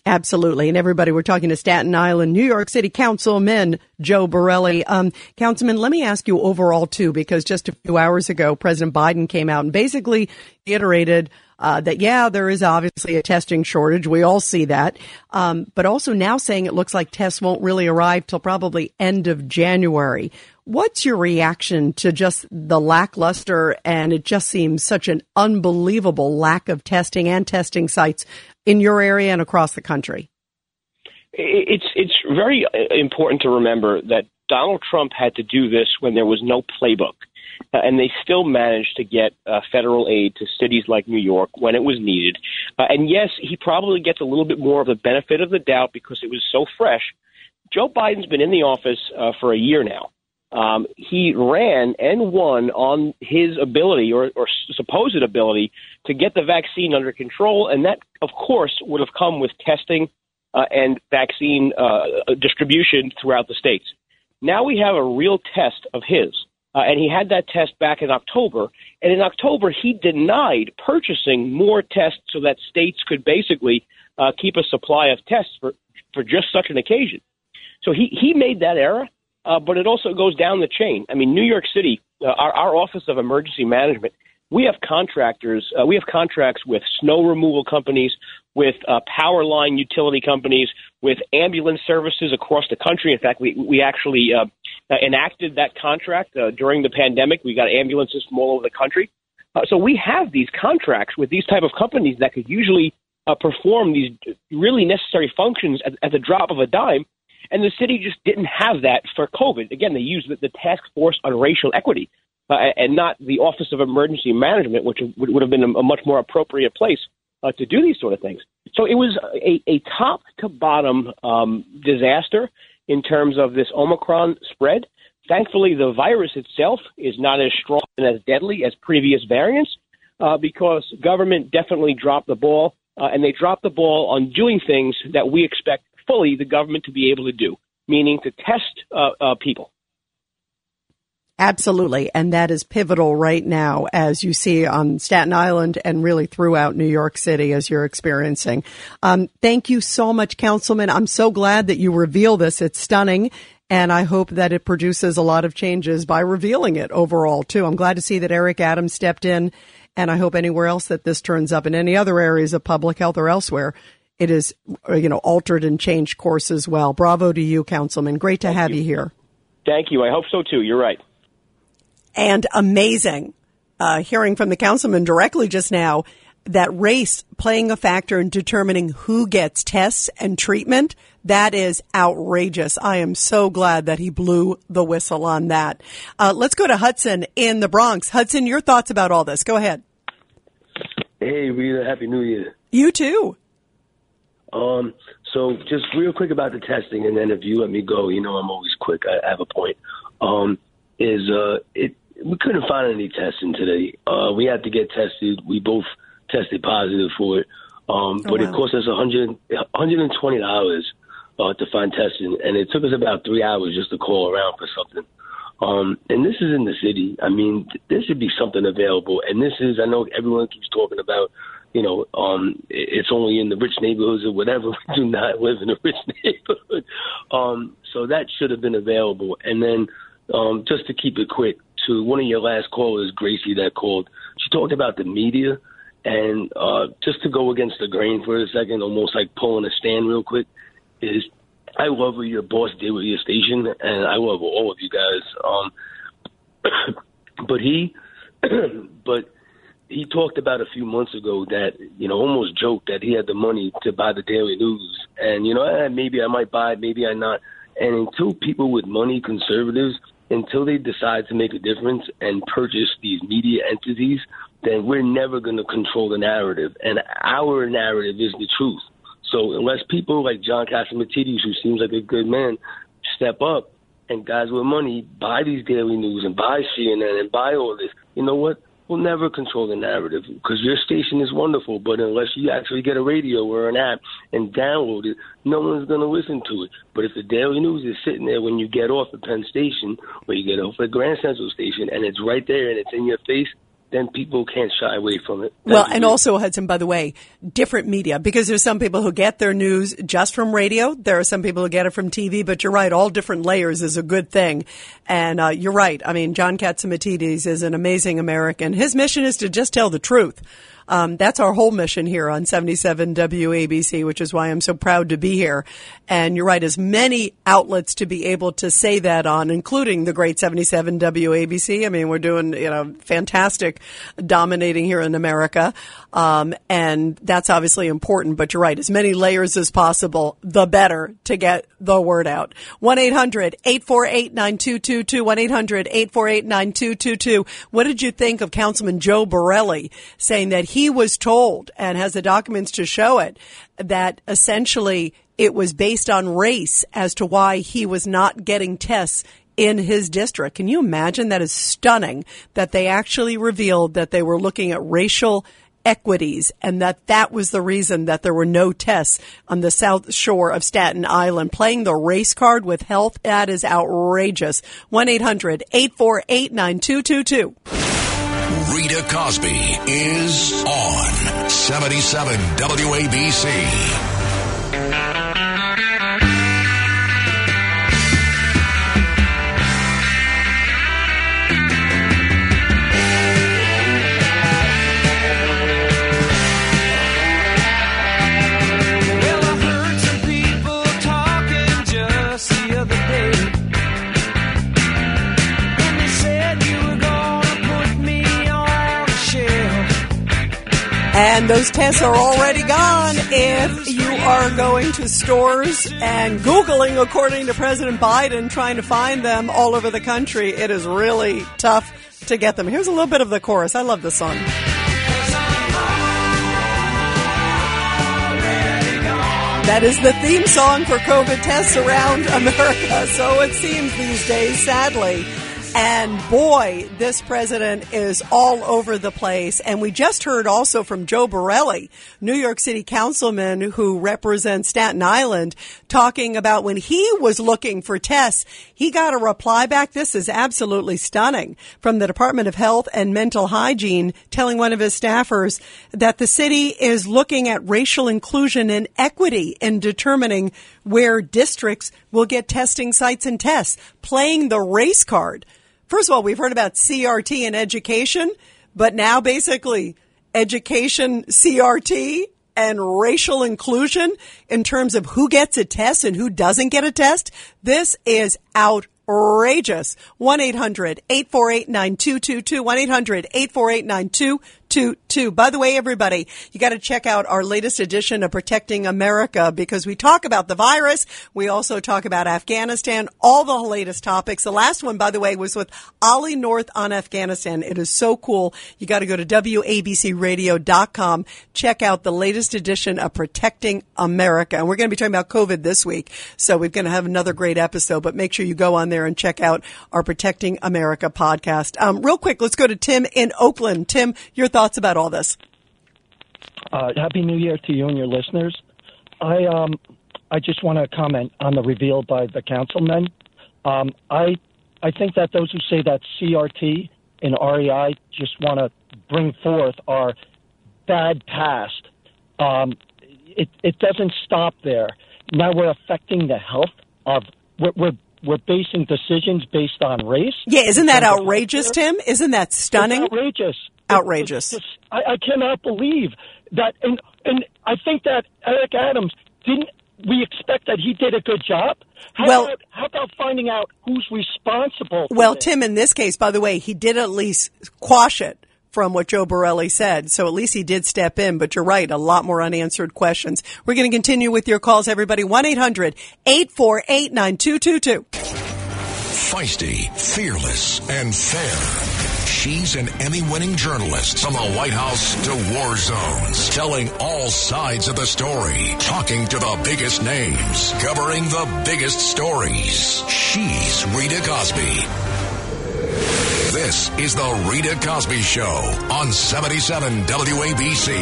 Absolutely. And everybody, we're talking to Staten Island, New York City Councilman Joe Borelli. Councilman, let me ask you overall, too, because just a few hours ago, President Biden came out and basically iterated that, yeah, there is obviously a testing shortage. We all see that. But also now saying it looks like tests won't really arrive till probably end of January. What's your reaction to just the lackluster? And it just seems such an unbelievable lack of testing and testing sites in your area and across the country. It's very important to remember that Donald Trump had to do this when there was no playbook. And they still managed to get federal aid to cities like New York when it was needed. And yes, he probably gets a little bit more of the benefit of the doubt because it was so fresh. Joe Biden's been in the office for a year now. He ran and won on his ability or supposed ability to get the vaccine under control. And that, of course, would have come with testing and vaccine distribution throughout the states. Now we have a real test of his. And he had that test back in October. And in October, he denied purchasing more tests so that states could basically keep a supply of tests for just such an occasion. So he made that error, but it also goes down the chain. I mean, New York City, our Office of Emergency Management, we have contractors. We have contracts with snow removal companies, with power line utility companies, with ambulance services across the country. In fact, we actually enacted that contract during the pandemic. We got ambulances from all over the country. So we have these contracts with these type of companies that could usually perform these really necessary functions at the drop of a dime. And the city just didn't have that for COVID. Again, they used the Task Force on Racial Equity and not the Office of Emergency Management, which would have been a much more appropriate place to do these sort of things. So it was a top-to-bottom disaster in terms of this Omicron spread. Thankfully, the virus itself is not as strong and as deadly as previous variants because government definitely dropped the ball, and they dropped the ball on doing things that we expect fully the government to be able to do, meaning to test people. Absolutely. And that is pivotal right now, as you see on Staten Island and really throughout New York City, as you're experiencing. Thank you so much, Councilman. I'm so glad that you reveal this. It's stunning. And I hope that it produces a lot of changes by revealing it overall, too. I'm glad to see that Eric Adams stepped in. And I hope anywhere else that this turns up in any other areas of public health or elsewhere, it is, altered and changed course as well. Bravo to you, Councilman. Great to have you here. Thank you. I hope so, too. You're right. And amazing hearing from the councilman directly just now that race playing a factor in determining who gets tests and treatment. That is outrageous. I am so glad that he blew the whistle on that. Let's go to Hudson in the Bronx. Hudson, your thoughts about all this. Go ahead. Hey, Rita. Happy New Year. You too. So just real quick about the testing, and then if you let me go, I'm always quick. I have a point. We couldn't find any testing today. We had to get tested. We both tested positive for it. It cost us $120 to find testing, and it took us about 3 hours just to call around for something. And this is in the city. I mean, there should be something available. And this is, I know everyone keeps talking about, it's only in the rich neighborhoods or whatever. We do not live in a rich neighborhood. So that should have been available. And then just to keep it quick, to one of your last callers, Gracie, that called, she talked about the media. And just to go against the grain for a second, almost like pulling a stand real quick, is I love what your boss did with your station, and I love all of you guys. But he talked about a few months ago that, almost joked that he had the money to buy the Daily News. And, maybe I might buy it, maybe I not. And until people with money, conservatives, until they decide to make a difference and purchase these media entities, then we're never going to control the narrative. And our narrative is the truth. So unless people like John Cassimatidis, who seems like a good man, step up and guys with money buy these Daily News and buy CNN and buy all this, you know what? We'll never control the narrative because your station is wonderful, but unless you actually get a radio or an app and download it, no one's going to listen to it. But if the Daily News is sitting there when you get off at Penn Station or you get off at Grand Central Station and it's right there and it's in your face, then people can't shy away from it. Well, and also, Hudson, by the way, different media, because there's some people who get their news just from radio. There are some people who get it from TV, but you're right. All different layers is a good thing. And you're right. I mean, John Catsimatidis is an amazing American. His mission is to just tell the truth. That's our whole mission here on 77 WABC, which is why I'm so proud to be here. And you're right, as many outlets to be able to say that on, including the great 77 WABC. I mean, we're doing, fantastic dominating here in America. And that's obviously important, but you're right. As many layers as possible, the better to get the word out. 1-800-848-9222, 1-800-848-9222. What did you think of Councilman Joe Borelli saying that he was told, and has the documents to show it, that essentially it was based on race as to why he was not getting tests in his district? Can you imagine? That is stunning that they actually revealed that they were looking at racial equities and that was the reason that there were no tests on the South Shore of Staten Island. Playing the race card with health, that is outrageous. 1-800-848-9222. Rita Cosby is on 77 WABC. Well, I heard some people talking just the other day. And those tests are already gone if you are going to stores and Googling, according to President Biden, trying to find them all over the country. It is really tough to get them. Here's a little bit of the chorus. I love this song. That is the theme song for COVID tests around America. So it seems these days, sadly. And boy, this president is all over the place. And we just heard also from Joe Borelli, New York City councilman who represents Staten Island, talking about when he was looking for tests, he got a reply back. This is absolutely stunning from the Department of Health and Mental Hygiene, telling one of his staffers that the city is looking at racial inclusion and equity in determining where districts will get testing sites and tests, playing the race card. First of all, we've heard about CRT in education, but now basically education, CRT, and racial inclusion in terms of who gets a test and who doesn't get a test. This is outrageous. 1-800-848-9222. 1-800-848-9222. By the way, everybody, you got to check out our latest edition of Protecting America, because we talk about the virus. We also talk about Afghanistan, all the latest topics. The last one, by the way, was with Ollie North on Afghanistan. It is so cool. You got to go to WABCradio.com. Check out the latest edition of Protecting America. And we're going to be talking about COVID this week. So we're going to have another great episode, but make sure you go on there and check out our Protecting America podcast. Real quick, let's go to Tim in Oakland. Tim, your thoughts about all this? Happy New Year to you and your listeners. I just want to comment on the reveal by the councilmen. I think that those who say that CRT and REI just want to bring forth our bad past. It doesn't stop there. Now we're affecting the health of we're basing decisions based on race. Yeah, isn't that outrageous, Tim? Isn't that stunning? It's outrageous. Outrageous. I cannot believe that. And I think that Eric Adams, didn't we expect that he did a good job? How about finding out who's responsible? Well, Tim, in this case, by the way, he did at least quash it from what Joe Borelli said. So at least he did step in. But you're right, a lot more unanswered questions. We're going to continue with your calls, everybody. 1-800-848-9222. Feisty, fearless, and fair. She's an Emmy-winning journalist, from the White House to war zones, telling all sides of the story, talking to the biggest names, covering the biggest stories. She's Rita Cosby. This is the Rita Cosby Show on 77 WABC.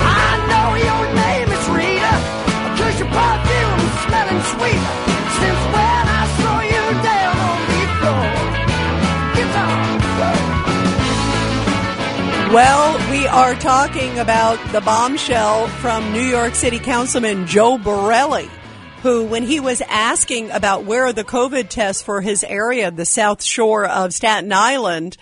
I know your name is Rita, because your perfume is smelling sweet. Since when I saw you down on the floor. Well, we are talking about the bombshell from New York City Councilman Joe Borelli, who, when he was asking about where are the COVID tests for his area, the South Shore of Staten Island,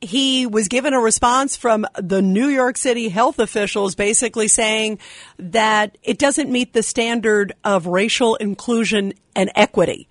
he was given a response from the New York City health officials basically saying that it doesn't meet the standard of racial inclusion and equity.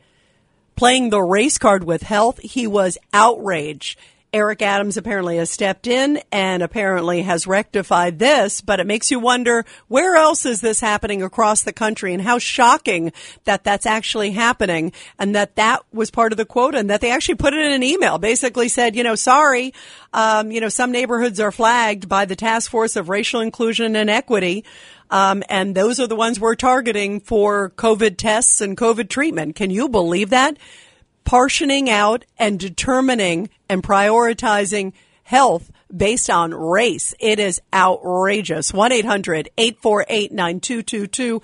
Playing the race card with health, he was outraged. Eric Adams apparently has stepped in and apparently has rectified this, but it makes you wonder, where else is this happening across the country, and how shocking that that's actually happening, and that that was part of the quote, and that they actually put it in an email, basically said, sorry, some neighborhoods are flagged by the Task Force of Racial Inclusion and Equity, and those are the ones we're targeting for COVID tests and COVID treatment. Can you believe that? Portioning out and determining and prioritizing health based on race. It is outrageous. 1-800-848-9222.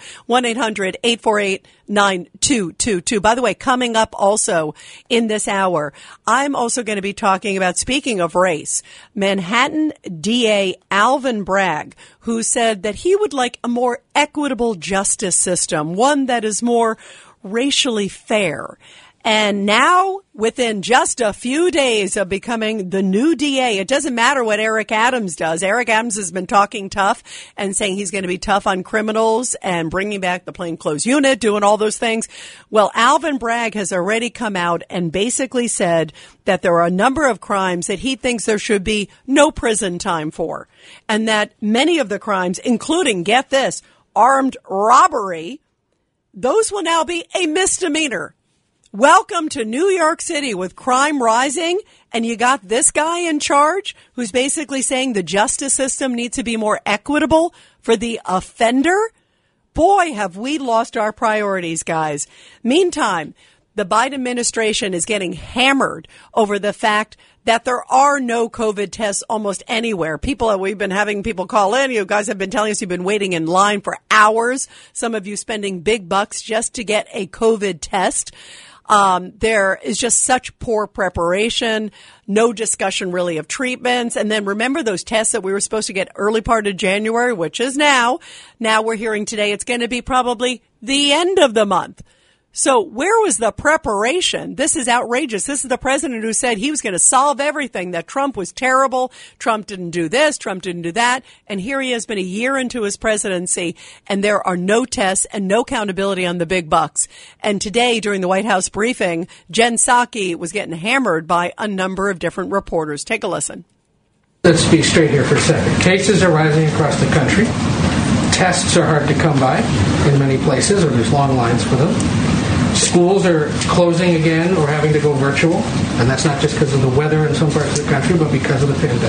1-800-848-9222. By the way, coming up also in this hour, I'm also going to be talking about, speaking of race, Manhattan DA Alvin Bragg, who said that he would like a more equitable justice system, one that is more racially fair. And now, within just a few days of becoming the new DA, it doesn't matter what Eric Adams does. Eric Adams has been talking tough and saying he's going to be tough on criminals and bringing back the plainclothes unit, doing all those things. Well, Alvin Bragg has already come out and basically said that there are a number of crimes that he thinks there should be no prison time for, and that many of the crimes, including, get this, armed robbery, those will now be a misdemeanor. Welcome to New York City with crime rising, and you got this guy in charge who's basically saying the justice system needs to be more equitable for the offender. Boy, have we lost our priorities, guys. Meantime, the Biden administration is getting hammered over the fact that there are no COVID tests almost anywhere. We've been having people call in. You guys have been telling us you've been waiting in line for hours. Some of you spending big bucks just to get a COVID test. There is just such poor preparation, no discussion really of treatments. And then remember those tests that we were supposed to get early part of January, which is now. Now we're hearing today it's going to be probably the end of the month. So where was the preparation? This is outrageous. This is the president who said he was going to solve everything, that Trump was terrible. Trump didn't do this. Trump didn't do that. And here he has been a year into his presidency, and there are no tests and no accountability on the big bucks. And today during the White House briefing, Jen Psaki was getting hammered by a number of different reporters. Take a listen. Let's speak straight here for a second. Cases are rising across the country. Tests are hard to come by in many places, or there's long lines for them. Schools are closing again or having to go virtual, and that's not just because of the weather in some parts of the country, but because of the pandemic.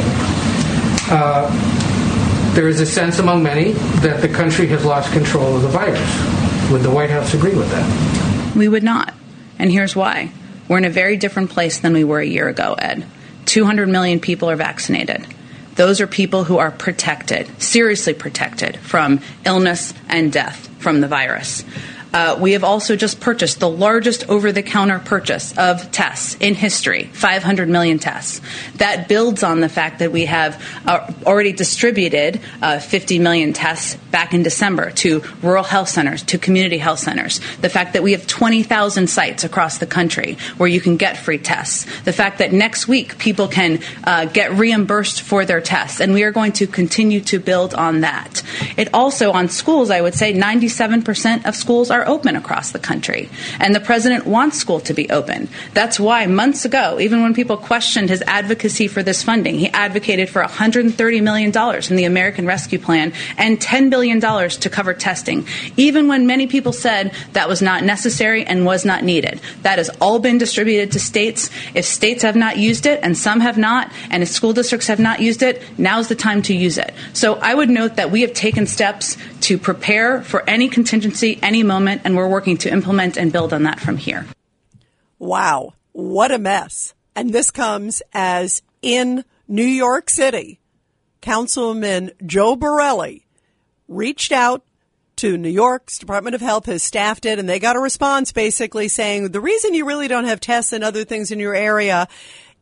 There is a sense among many that the country has lost control of the virus. Would the White House agree with that? We would not, and here's why. We're in a very different place than we were a year ago, Ed. 200 million people are vaccinated. Those are people who are protected, seriously protected, from illness and death from the virus. We have also just purchased the largest over-the-counter purchase of tests in history, 500 million tests. That builds on the fact that we have already distributed 50 million tests back in December to rural health centers, to community health centers. The fact that we have 20,000 sites across the country where you can get free tests. The fact that next week people can get reimbursed for their tests, and we are going to continue to build on that. It also, on schools, I would say 97% of schools are open across the country, and the president wants school to be open. That's why months ago, even when people questioned his advocacy for this funding, he advocated for $130 million from the American Rescue Plan and $10 billion to cover testing, even when many people said that was not necessary and was not needed. That has all been distributed to states. If states have not used it, and some have not, and if school districts have not used it, now's the time to use it. So I would note that we have taken steps to prepare for any contingency, any moment, and we're working to implement and build on that from here. Wow, what a mess. And this comes as in New York City, Councilman Joe Borelli reached out to New York's Department of Health, his staff did, and they got a response basically saying the reason you really don't have tests and other things in your area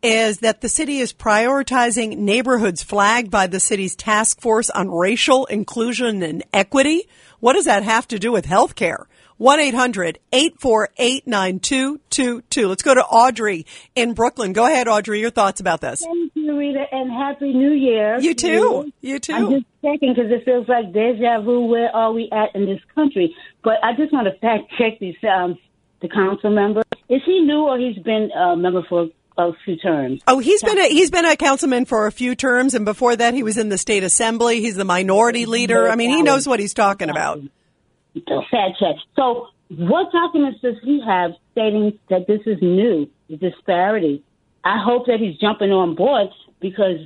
is that the city is prioritizing neighborhoods flagged by the city's task force on racial inclusion and equity. What does that have to do with healthcare? 1-800-848-9222. Let's go to Audrey in Brooklyn. Go ahead, Audrey, your thoughts about this. Thank you, Rita, and Happy New Year. You too. You too. I'm just checking because it feels like deja vu. Where are we at in this country? But I just want to fact check these, the council member. Is he new, or he's been a member for a few terms? Oh, he's been a councilman for a few terms, and before that he was in the state assembly. He's the minority leader. I mean, he knows what he's talking about. Fact check. So what documents does he have stating that this is new, the disparity? I hope that he's jumping on board, because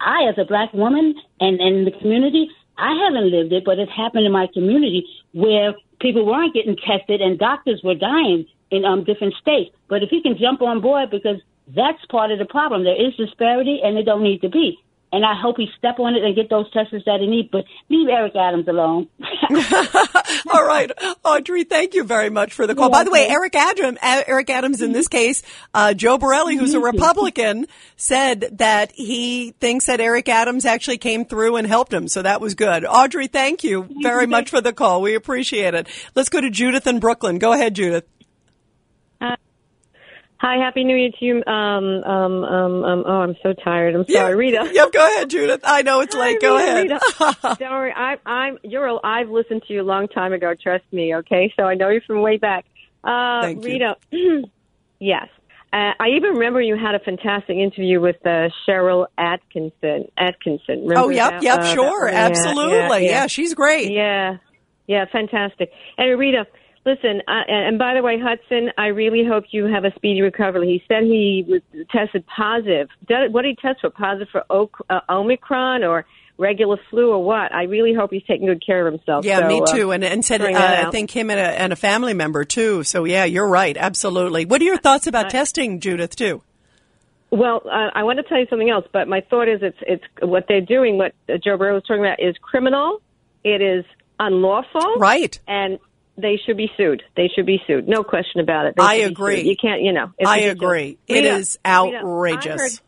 I, as a black woman and in the community, I haven't lived it, but it's happened in my community where people weren't getting tested and doctors were dying in different states. But if he can jump on board, because that's part of the problem. There is disparity, and it don't need to be. And I hope he step on it and get those tests that he needs, but leave Eric Adams alone. All right, Audrey, thank you very much for the call. By the way, Eric Adams in this case, Joe Borelli, who's a Republican, said that he thinks that Eric Adams actually came through and helped him, so that was good. Audrey, thank you very much for the call. We appreciate it. Let's go to Judith in Brooklyn. Go ahead, Judith. Hi, Happy New Year to you. Oh, I'm so tired. I'm sorry, Rita. Yep, go ahead, Judith. I know it's late. Go ahead. Rita. Don't worry. I've listened to you a long time ago. Trust me. Okay. So I know you from way back. Thank you. Rita. Yes. I even remember you had a fantastic interview with Cheryl Atkinson. Remember that? Sure. Absolutely. Yeah, she's great. Yeah. Yeah, fantastic. And Rita, listen, and by the way, Hudson, I really hope you have a speedy recovery. He said he was tested positive. What did he test for? Positive for Omicron or regular flu or what? I really hope he's taking good care of himself. Yeah, so, me too. And said, I think him and a family member too. So, yeah, you're right. Absolutely. What are your thoughts about testing, Judith, too? Well, I want to tell you something else, but my thought is it's what they're doing, what Joe Borelli was talking about, is criminal. It is unlawful. Right. And they should be sued. They should be sued. No question about it. I agree. You can't, you know. I agree. It is outrageous.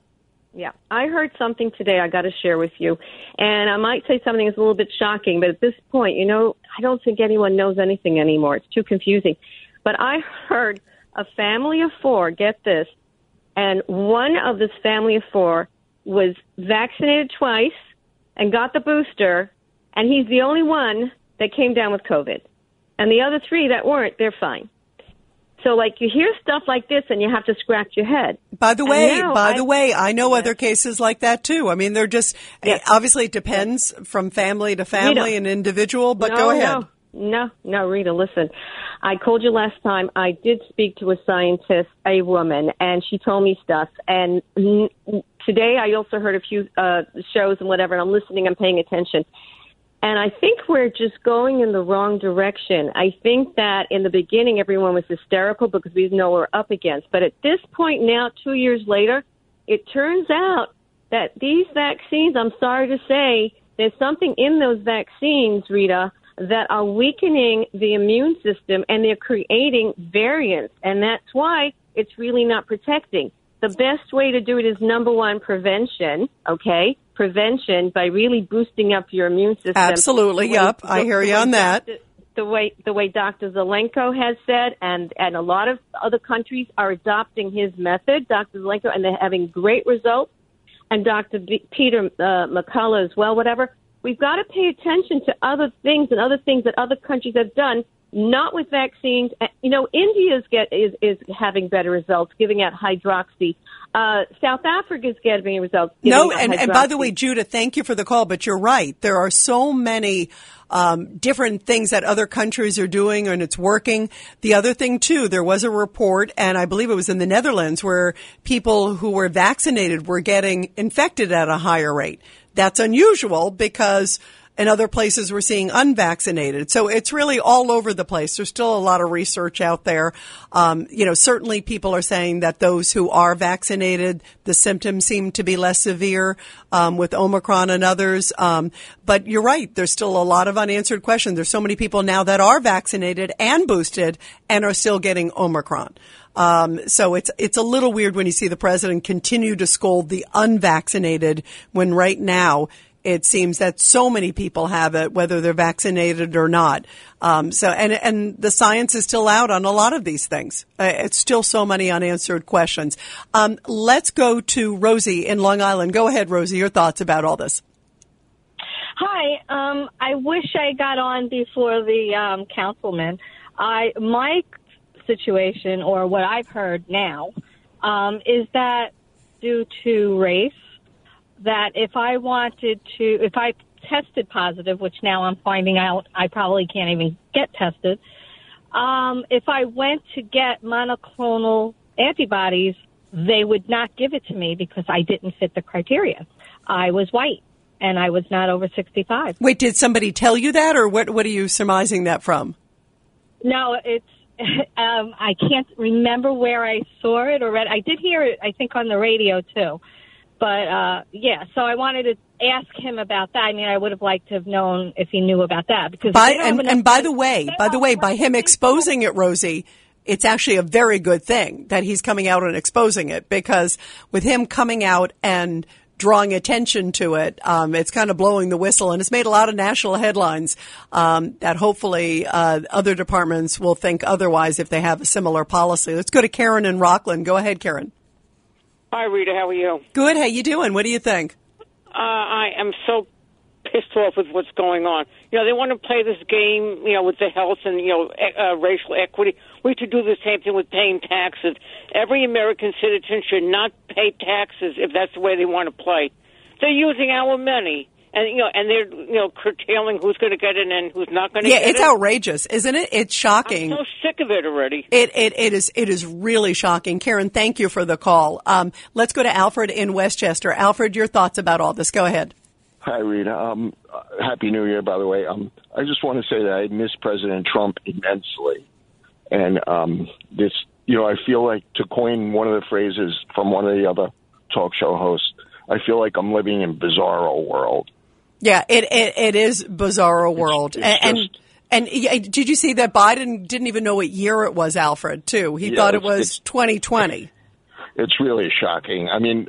Yeah. I heard something today I got to share with you. And I might say something that's a little bit shocking, but at this point, you know, I don't think anyone knows anything anymore. It's too confusing. But I heard a family of four, get this, and one of this family of four was vaccinated twice and got the booster, and he's the only one that came down with COVID. And the other three that weren't, they're fine. So, like, you hear stuff like this, and you have to scratch your head. By the way, I know other cases like that, too. I mean, they're just obviously it depends from family to family and individual, but go ahead. No, Rita, listen. I called you last time. I did speak to a scientist, a woman, and she told me stuff. And today I also heard a few shows and whatever, and I'm listening, I'm paying attention. And I think we're just going in the wrong direction. I think that in the beginning, everyone was hysterical because we didn't know what we're up against. But at this point now, 2 years later, it turns out that these vaccines, I'm sorry to say, there's something in those vaccines, Rita, that are weakening the immune system, and they're creating variants. And that's why it's really not protecting. The best way to do it is, number one, prevention, okay? Prevention by really boosting up your immune system. Absolutely, yep. I hear you on that. The way Dr. Zelenko has said, and a lot of other countries are adopting his method, Dr. Zelenko, and they're having great results. And Dr. Peter McCullough as well, whatever. We've got to pay attention to other things and other things that other countries have done, not with vaccines. You know, India is having better results, giving out hydroxy. South Africa's getting results. No, and by the way, Judah, thank you for the call, but you're right. There are so many different things that other countries are doing, and it's working. The other thing, too, there was a report, and I believe it was in the Netherlands, where people who were vaccinated were getting infected at a higher rate. That's unusual because in other places we're seeing unvaccinated. So it's really all over the place. There's still a lot of research out there. You know, certainly people are saying that those who are vaccinated, the symptoms seem to be less severe with Omicron and others. But you're right. There's still a lot of unanswered questions. There's so many people now that are vaccinated and boosted and are still getting Omicron. So it's a little weird when you see the president continue to scold the unvaccinated when right now it seems that so many people have it, whether they're vaccinated or not. So the science is still out on a lot of these things. It's still so many unanswered questions. Let's go to Rosie in Long Island. Go ahead, Rosie, your thoughts about all this. Hi. I wish I got on before the councilman. My situation, or what I've heard now, is that due to race, that if I tested positive, which now I'm finding out I probably can't even get tested, if I went to get monoclonal antibodies, they would not give it to me because I didn't fit the criteria. I was white, and I was not over 65. Wait, did somebody tell you that, or what are you surmising that from? No, it's I can't remember where I saw it or read. I did hear it, I think, on the radio, too. But, so I wanted to ask him about that. I mean, I would have liked to have known if he knew about that. Because by the way, by him exposing it, Rosie, it's actually a very good thing that he's coming out and exposing it, because with him coming out and drawing attention to it, it's kind of blowing the whistle, and it's made a lot of national headlines that hopefully other departments will think otherwise if they have a similar policy. Let's go to Karen in Rockland. Go ahead, Karen. Hi, Rita. How are you? Good. How you doing? What do you think? I am so pissed off with what's going on. You know, they want to play this game, you know, with the health and, you know, racial equity. We should do the same thing with paying taxes. Every American citizen should not pay taxes if that's the way they want to play. They're using our money. And they're curtailing who's going to get in and who's not going to get in. Yeah, it's outrageous, isn't it? It's shocking. I'm so sick of it already. It is really shocking. Karen, thank you for the call. Let's go to Alfred in Westchester. Alfred, your thoughts about all this. Go ahead. Hi, Rita. Happy New Year, by the way. I just want to say that I miss President Trump immensely. And I feel like, to coin one of the phrases from one of the other talk show hosts, I feel like I'm living in bizarro world. Yeah, it is bizarro world. And did you see that Biden didn't even know what year it was, Alfred, too? He thought it was 2020. It's really shocking. I mean,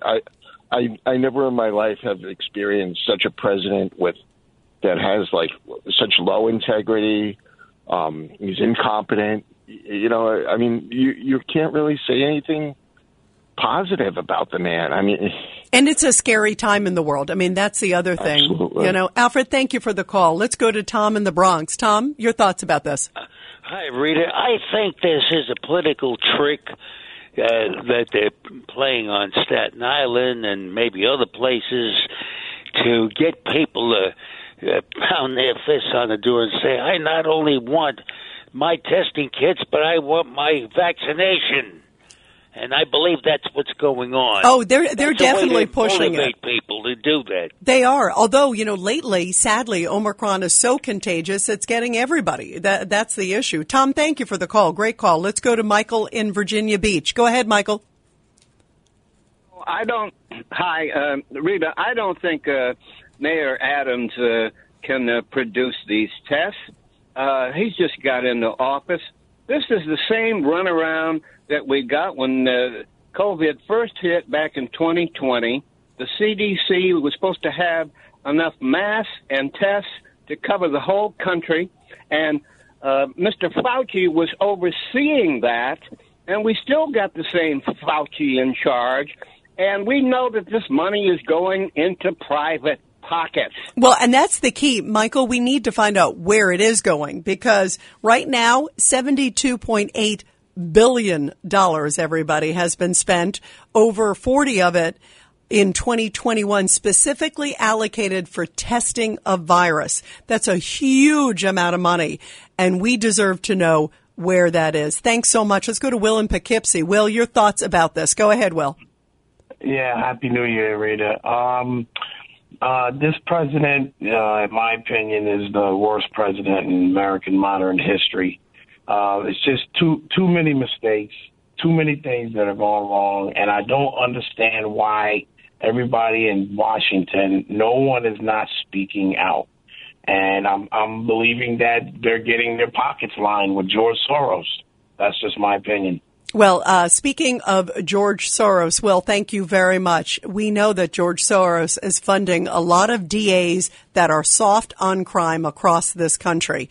I never in my life have experienced such a president that has like such low integrity. He's incompetent. I mean, you can't really say anything positive about the man. I mean, and it's a scary time in the world. I mean, that's the other thing. Absolutely. Alfred, thank you for the call. Let's go to Tom in the Bronx. Tom, your thoughts about this? Hi, Rita. I think this is a political trick that they're playing on Staten Island and maybe other places to get people to pound their fists on the door and say, I not only want my testing kits, but I want my vaccination. And I believe that's what's going on. Oh, they're definitely pushing it. They motivate people to do that. They are. Although, lately, sadly, Omicron is so contagious, it's getting everybody. That's the issue. Tom, thank you for the call. Great call. Let's go to Michael in Virginia Beach. Go ahead, Michael. Rita, I don't think Mayor Adams can produce these tests. He's just got into office. This is the same runaround that we got when COVID first hit back in 2020. The CDC was supposed to have enough masks and tests to cover the whole country, and Mr. Fauci was overseeing that, and we still got the same Fauci in charge, and we know that this money is going into private pockets. Well, and that's the key, Michael. We need to find out where it is going, because right now, $72.8 billion, everybody, has been spent, over 40 of it in 2021, specifically allocated for testing of virus. That's a huge amount of money, and we deserve to know where that is. Thanks so much. Let's go to Will in Poughkeepsie. Will, your thoughts about this. Go ahead, Will. Yeah, Happy New Year, Rita. This president, in my opinion, is the worst president in American modern history. It's just too many mistakes, too many things that have gone wrong, and I don't understand why everybody in Washington, no one is not speaking out. And I'm believing that they're getting their pockets lined with George Soros. That's just my opinion. Well, speaking of George Soros, Will, thank you very much. We know that George Soros is funding a lot of DAs that are soft on crime across this country.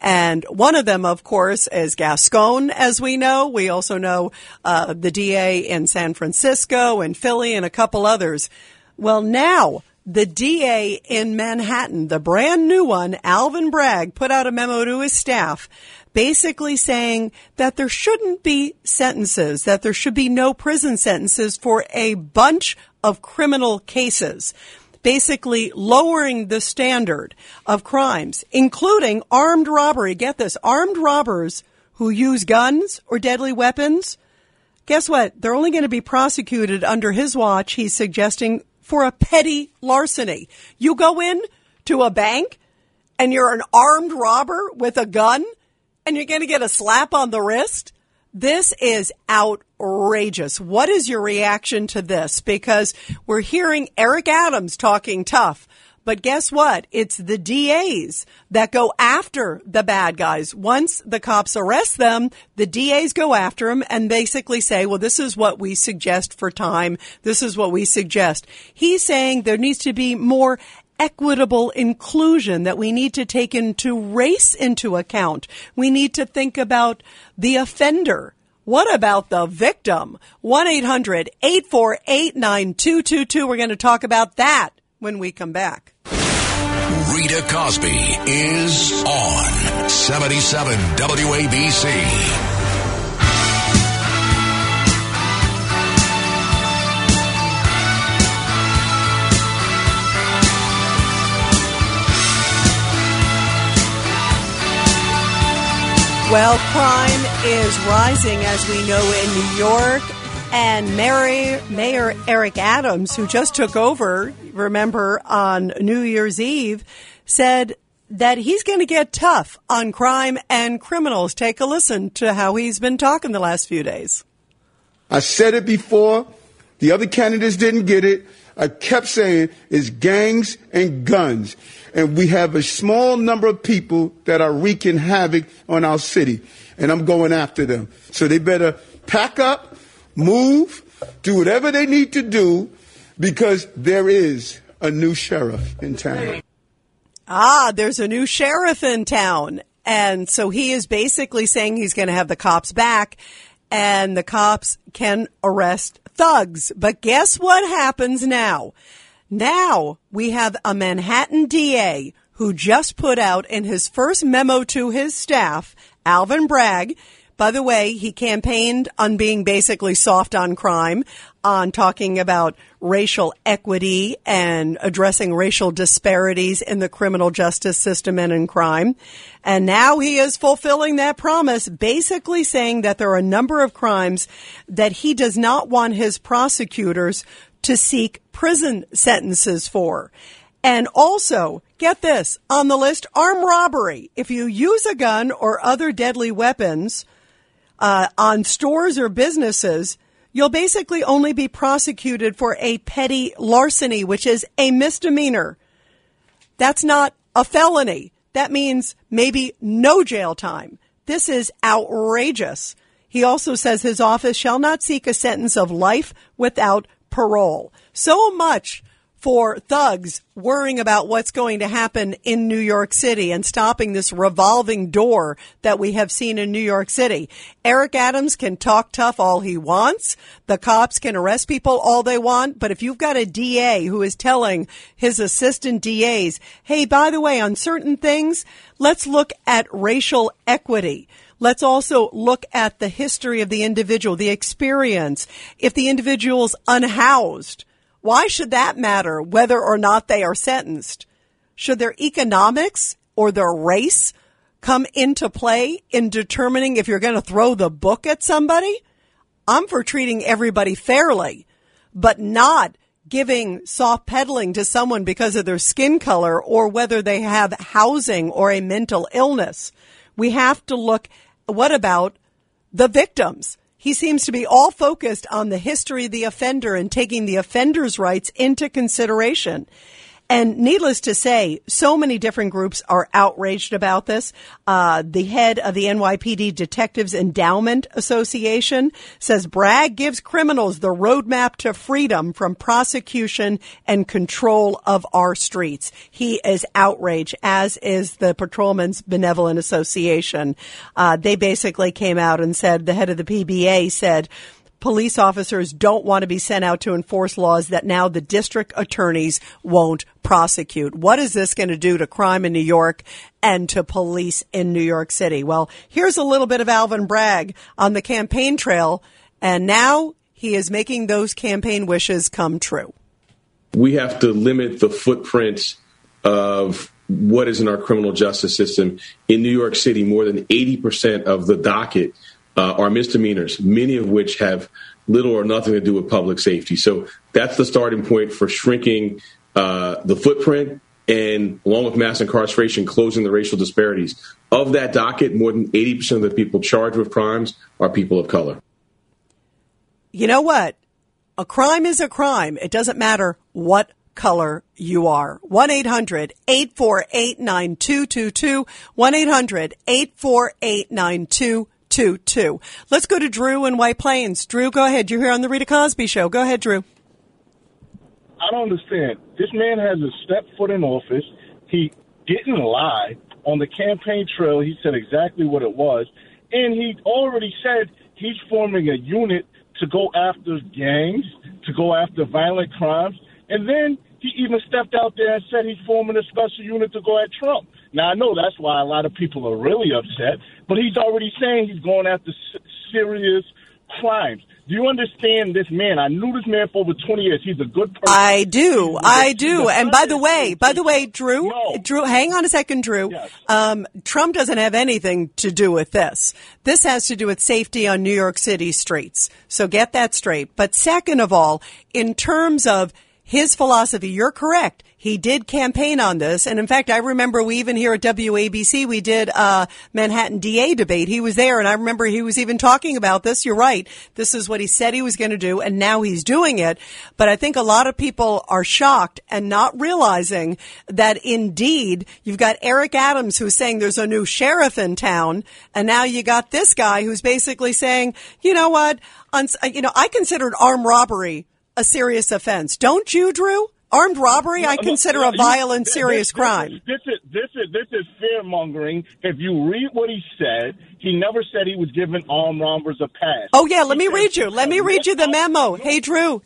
And one of them, of course, is Gascon, as we know. We also know the DA in San Francisco and Philly and a couple others. Well, now the DA in Manhattan, the brand new one, Alvin Bragg, put out a memo to his staff basically saying that there shouldn't be sentences, that there should be no prison sentences for a bunch of criminal cases, basically lowering the standard of crimes, including armed robbery. Get this, armed robbers who use guns or deadly weapons, guess what? They're only going to be prosecuted under his watch, he's suggesting, for a petty larceny. You go in to a bank and you're an armed robber with a gun, and you're going to get a slap on the wrist? This is outrageous. What is your reaction to this? Because we're hearing Eric Adams talking tough. But guess what? It's the DAs that go after the bad guys. Once the cops arrest them, the DAs go after them and basically say, well, this is what we suggest for time. This is what we suggest. He's saying there needs to be more equitable inclusion, that we need to take into race into account. We need to think about the offender. What about the victim? 1-800-848-9222. We're going to talk about that when we come back. Rita Cosby is on 77 WABC. Well, crime is rising, as we know, in New York. And Mayor Eric Adams, who just took over, remember, on New Year's Eve, said that he's going to get tough on crime and criminals. Take a listen to how he's been talking the last few days. I said it before. The other candidates didn't get it. I kept saying it's gangs and guns. And we have a small number of people that are wreaking havoc on our city. And I'm going after them. So they better pack up, move, do whatever they need to do, because there is a new sheriff in town. There's a new sheriff in town. And so he is basically saying he's going to have the cops back, and the cops can arrest thugs. But guess what happens now? Now we have a Manhattan DA who just put out in his first memo to his staff, Alvin Bragg. By the way, he campaigned on being basically soft on crime, on talking about racial equity and addressing racial disparities in the criminal justice system and in crime. And now he is fulfilling that promise, basically saying that there are a number of crimes that he does not want his prosecutors to seek prison sentences for. And also, get this, on the list, armed robbery. If you use a gun or other deadly weapons on stores or businesses, you'll basically only be prosecuted for a petty larceny, which is a misdemeanor. That's not a felony. That means maybe no jail time. This is outrageous. He also says his office shall not seek a sentence of life without parole. So much for thugs worrying about what's going to happen in New York City and stopping this revolving door that we have seen in New York City. Eric Adams can talk tough all he wants. The cops can arrest people all they want. But if you've got a DA who is telling his assistant DAs, hey, by the way, on certain things, let's look at racial equity. Let's also look at the history of the individual, the experience. If the individual's unhoused, why should that matter whether or not they are sentenced? Should their economics or their race come into play in determining if you're going to throw the book at somebody? I'm for treating everybody fairly, but not giving soft peddling to someone because of their skin color or whether they have housing or a mental illness. We have to look, what about the victims? He seems to be all focused on the history of the offender and taking the offender's rights into consideration. And needless to say, so many different groups are outraged about this. The head of the NYPD Detectives Endowment Association says Bragg gives criminals the roadmap to freedom from prosecution and control of our streets. He is outraged, as is the Patrolmen's Benevolent Association. They basically came out and said, the head of the PBA said, police officers don't want to be sent out to enforce laws that now the district attorneys won't prosecute. What is this going to do to crime in New York and to police in New York City? Well, here's a little bit of Alvin Bragg on the campaign trail, and now he is making those campaign wishes come true. We have to limit the footprint of what is in our criminal justice system. In New York City, more than 80% of the docket are misdemeanors, many of which have little or nothing to do with public safety. So that's the starting point for shrinking the footprint and, along with mass incarceration, closing the racial disparities. Of that docket, more than 80% of the people charged with crimes are people of color. You know what? A crime is a crime. It doesn't matter what color you are. 1-800-848-9222. 1-800-848-9222. Let's go to Drew in White Plains. Drew, go ahead. You're here on the Rita Cosby Show. Go ahead, Drew. I don't understand. This man hasn't stepped foot in office. He didn't lie. On the campaign trail, he said exactly what it was. And he already said he's forming a unit to go after gangs, to go after violent crimes. And then he even stepped out there and said he's forming a special unit to go at Trump. Now, I know that's why a lot of people are really upset, but he's already saying he's going after serious crimes. Do you understand this man? I knew this man for over 20 years. He's a good person. I do. And by the way, Drew, no. Drew, hang on a second, Drew. Yes. Trump doesn't have anything to do with this. This has to do with safety on New York City streets. So get that straight. But second of all, in terms of his philosophy, you're correct. He did campaign on this. And in fact, I remember we even here at WABC, we did a Manhattan DA debate. He was there and I remember he was even talking about this. You're right. This is what he said he was going to do and now he's doing it. But I think a lot of people are shocked and not realizing that indeed you've got Eric Adams who's saying there's a new sheriff in town. And now you got this guy who's basically saying, you know what? I considered armed robbery a serious offense. Don't you, Drew? Armed robbery, I consider a violent, serious crime. This is fear-mongering. If you read what he said, he never said he was giving armed robbers a pass. Oh, yeah, let me read you the memo. Hey, Drew,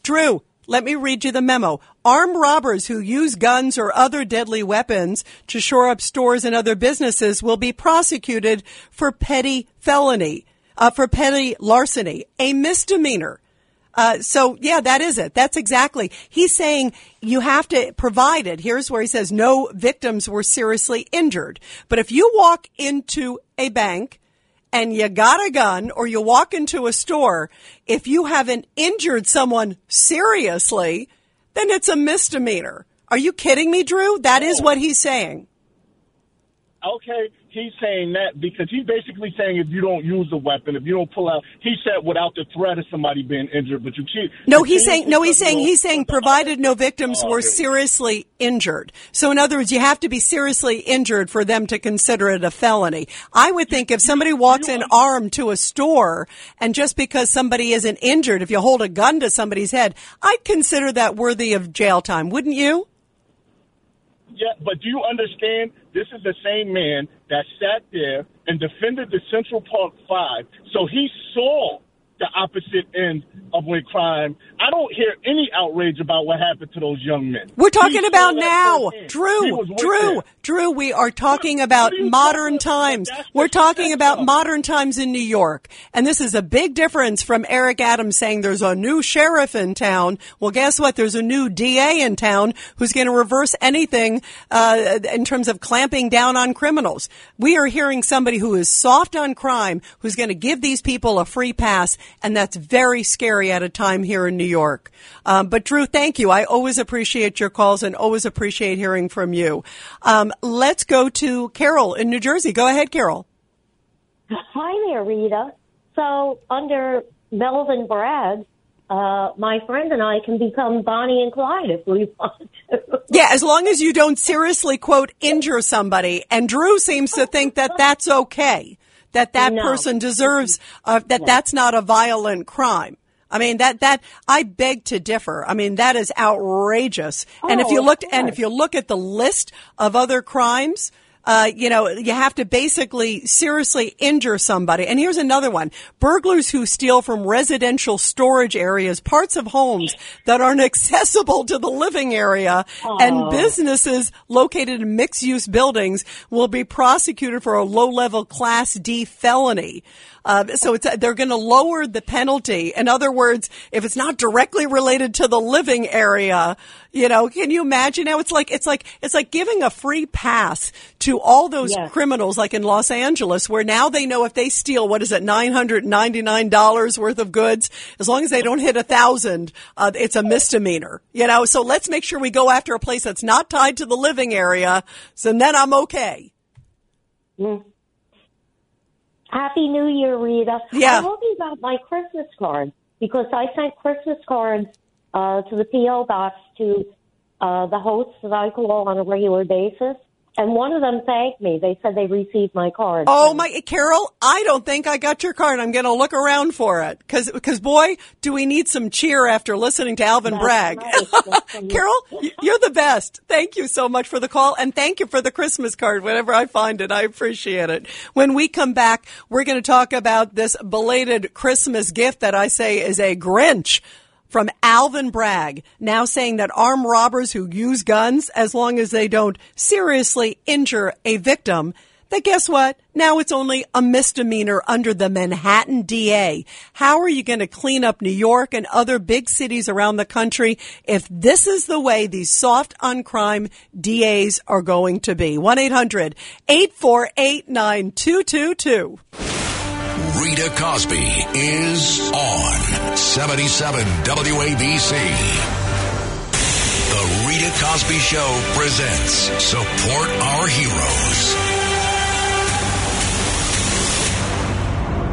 let me read you the memo. Armed robbers who use guns or other deadly weapons to shore up stores and other businesses will be prosecuted for petty larceny, a misdemeanor. So, yeah, that is it. That's exactly. He's saying you have to provide it. Here's where he says no victims were seriously injured. But if you walk into a bank and you got a gun or you walk into a store, if you haven't injured someone seriously, then it's a misdemeanor. Are you kidding me, Drew? That is what he's saying. Okay. He's saying that because he's basically saying if you don't use a weapon, if you don't pull out, he said without the threat of somebody being injured, but you can't. He's saying provided no victims were seriously injured. So in other words, you have to be seriously injured for them to consider it a felony. I would think if somebody walks in armed to a store and just because somebody isn't injured, if you hold a gun to somebody's head, I'd consider that worthy of jail time, wouldn't you? Yeah, but do you understand this is the same man that sat there and defended the Central Park Five, so he saw the opposite end of when crime. I don't hear any outrage about what happened to those young men. We're talking about now. Drew, we are talking about modern times. We're talking about modern times in New York. And this is a big difference from Eric Adams saying there's a new sheriff in town. Well, guess what? There's a new DA in town who's going to reverse anything in terms of clamping down on criminals. We are hearing somebody who is soft on crime, who's going to give these people a free pass. And that's very scary at a time here in New York. But Drew, thank you. I always appreciate your calls and always appreciate hearing from you. Let's go to Carol in New Jersey. Go ahead, Carol. Hi there, Rita. So under Melvin Bragg, my friend and I can become Bonnie and Clyde if we want to. Yeah, as long as you don't seriously, quote, injure somebody. And Drew seems to think that that's okay. Person deserves, that's not a violent crime. I mean, I beg to differ. I mean, that is outrageous. Oh, and if you look at the list of other crimes, you have to basically seriously injure somebody. And here's another one. Burglars who steal from residential storage areas, parts of homes that aren't accessible to the living area, and businesses located in mixed-use buildings will be prosecuted for a low-level Class D felony. They're going to lower the penalty. In other words, if it's not directly related to the living area, can you imagine how it's like giving a free pass to all those criminals, like in Los Angeles, where now they know if they steal, $999 worth of goods, as long as they don't hit 1,000, it's a misdemeanor, So let's make sure we go after a place that's not tied to the living area. So then I'm okay. Yeah. Happy New Year, Rita. Yeah. I'm talking about my Christmas card because I sent Christmas cards to the P.O. box to the hosts that I call on a regular basis. And one of them thanked me. They said they received my card. Oh, my, Carol, I don't think I got your card. I'm going to look around for it because, boy, do we need some cheer after listening to Alvin Bragg. Nice. Carol, you're the best. Thank you so much for the call, and thank you for the Christmas card. Whenever I find it, I appreciate it. When we come back, we're going to talk about this belated Christmas gift that I say is a Grinch. From Alvin Bragg, now saying that armed robbers who use guns, as long as they don't seriously injure a victim, that guess what? Now it's only a misdemeanor under the Manhattan DA. How are you going to clean up New York and other big cities around the country if this is the way these soft on crime DAs are going to be? 1-800-848-9222. Rita Cosby is on 77 WABC. The Rita Cosby Show presents Support Our Heroes.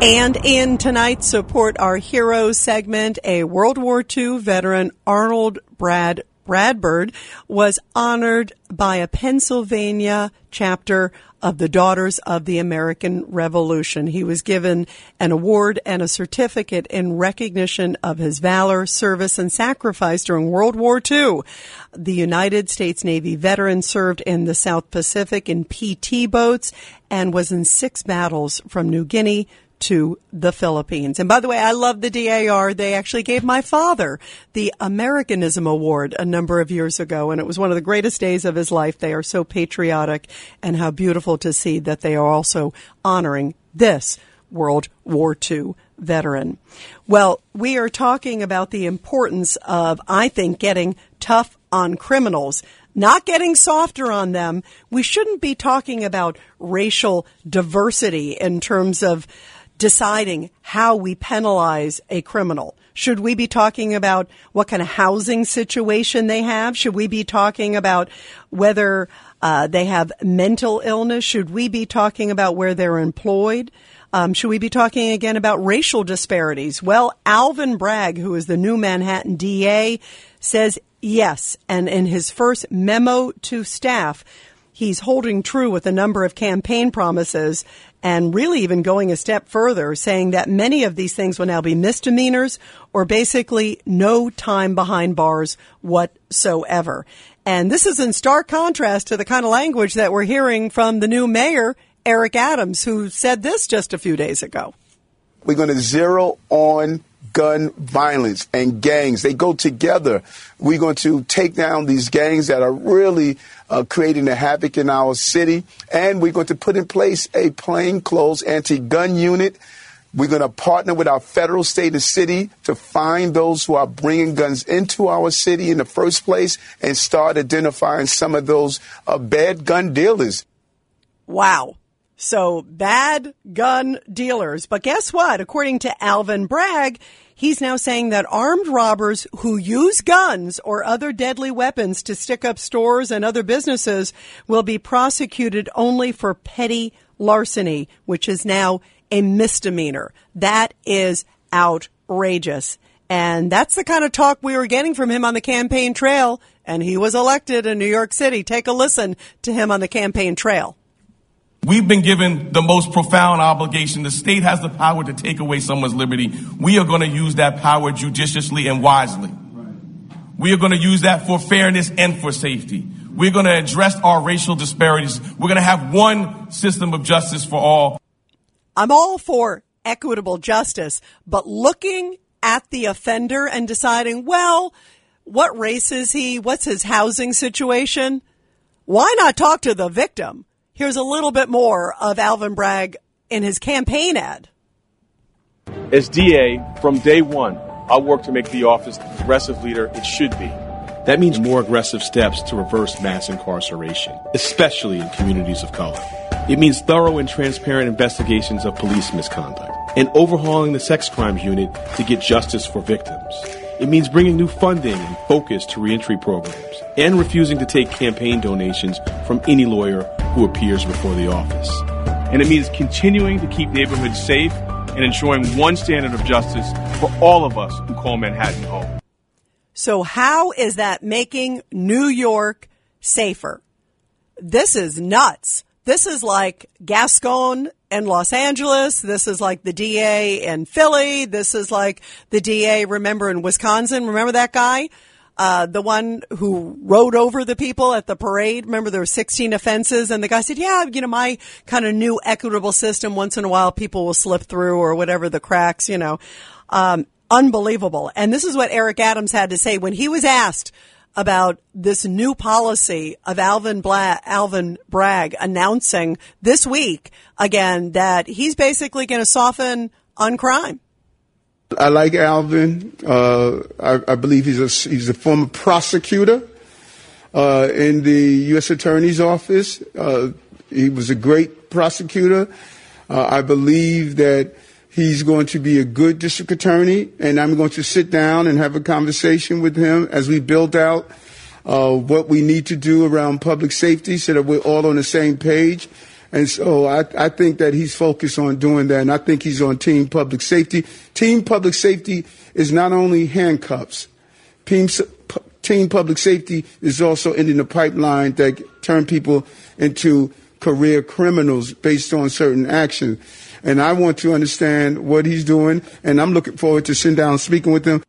And in tonight's Support Our Heroes segment, a World War II veteran, Arnold Bradbird, was honored by a Pennsylvania chapter of the Daughters of the American Revolution. He was given an award and a certificate in recognition of his valor, service, and sacrifice during World War II. The United States Navy veteran served in the South Pacific in PT boats and was in 6 battles from New Guinea to the Philippines. And by the way, I love the DAR. They actually gave my father the Americanism Award a number of years ago, and it was one of the greatest days of his life. They are so patriotic, and how beautiful to see that they are also honoring this World War II veteran. Well, we are talking about the importance of, I think, getting tough on criminals, not getting softer on them. We shouldn't be talking about racial diversity in terms of deciding how we penalize a criminal. Should we be talking about what kind of housing situation they have? Should we be talking about whether they have mental illness? Should we be talking about where they're employed? Should we be talking again about racial disparities? Well, Alvin Bragg, who is the new Manhattan DA, says yes. And in his first memo to staff, he's holding true with a number of campaign promises and really even going a step further, saying that many of these things will now be misdemeanors or basically no time behind bars whatsoever. And this is in stark contrast to the kind of language that we're hearing from the new mayor, Eric Adams, who said this just a few days ago. We're going to zero on gun violence and gangs. They go together. We're going to take down these gangs that are really creating the havoc in our city. And we're going to put in place a plainclothes anti-gun unit. We're going to partner with our federal, state, and city to find those who are bringing guns into our city in the first place and start identifying some of those bad gun dealers. Wow. So bad gun dealers. But guess what? According to Alvin Bragg, he's now saying that armed robbers who use guns or other deadly weapons to stick up stores and other businesses will be prosecuted only for petty larceny, which is now a misdemeanor. That is outrageous. And that's the kind of talk we were getting from him on the campaign trail. And he was elected in New York City. Take a listen to him on the campaign trail. We've been given the most profound obligation. The state has the power to take away someone's liberty. We are going to use that power judiciously and wisely. We are going to use that for fairness and for safety. We're going to address our racial disparities. We're going to have one system of justice for all. I'm all for equitable justice, but looking at the offender and deciding, well, what race is he? What's his housing situation? Why not talk to the victim? Here's a little bit more of Alvin Bragg in his campaign ad. As DA, from day one, I'll work to make the office the progressive leader it should be. That means more aggressive steps to reverse mass incarceration, especially in communities of color. It means thorough and transparent investigations of police misconduct and overhauling the sex crimes unit to get justice for victims. It means bringing new funding and focus to reentry programs and refusing to take campaign donations from any lawyer who appears before the office. And it means continuing to keep neighborhoods safe and ensuring one standard of justice for all of us who call Manhattan home. So how is that making New York safer? This is nuts. This is like Gascon and Los Angeles. This is like the DA in Philly. This is like the DA, remember, in Wisconsin. Remember that guy? The one who rode over the people at the parade. Remember, there were 16 offenses. And the guy said, yeah, you know, my kind of new equitable system, once in a while people will slip through or whatever the cracks, you know. Unbelievable. And this is what Eric Adams had to say when he was asked about this new policy of Alvin Bragg announcing this week, again, that he's basically going to soften on crime. I like Alvin. I believe he's a former prosecutor in the U.S. Attorney's Office. He was a great prosecutor. I believe that he's going to be a good district attorney, and I'm going to sit down and have a conversation with him as we build out what we need to do around public safety so that we're all on the same page. And so I think that he's focused on doing that, and I think he's on team public safety. Team public safety is not only handcuffs. Team public safety is also ending the pipeline that turn people into career criminals based on certain actions. And I want to understand what he's doing, and I'm looking forward to sitting down and speaking with him.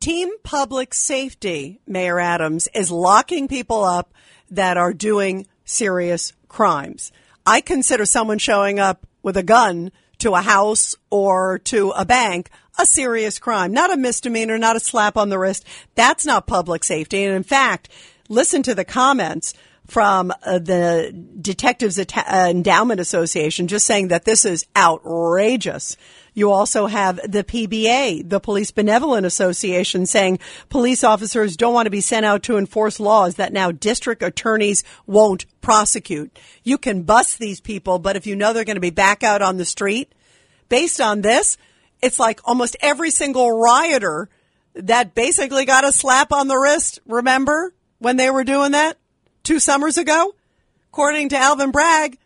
Team public safety, Mayor Adams, is locking people up that are doing serious crimes. I consider someone showing up with a gun to a house or to a bank a serious crime, not a misdemeanor, not a slap on the wrist. That's not public safety. And in fact, listen to the comments from the Detectives Endowment Association, just saying that this is outrageous. You also have the PBA, the Police Benevolent Association, saying police officers don't want to be sent out to enforce laws that now district attorneys won't prosecute. You can bust these people, but if you know they're going to be back out on the street, based on this, it's like almost every single rioter that basically got a slap on the wrist, remember, when they were doing that? 2 summers ago, according to Alvin Bragg,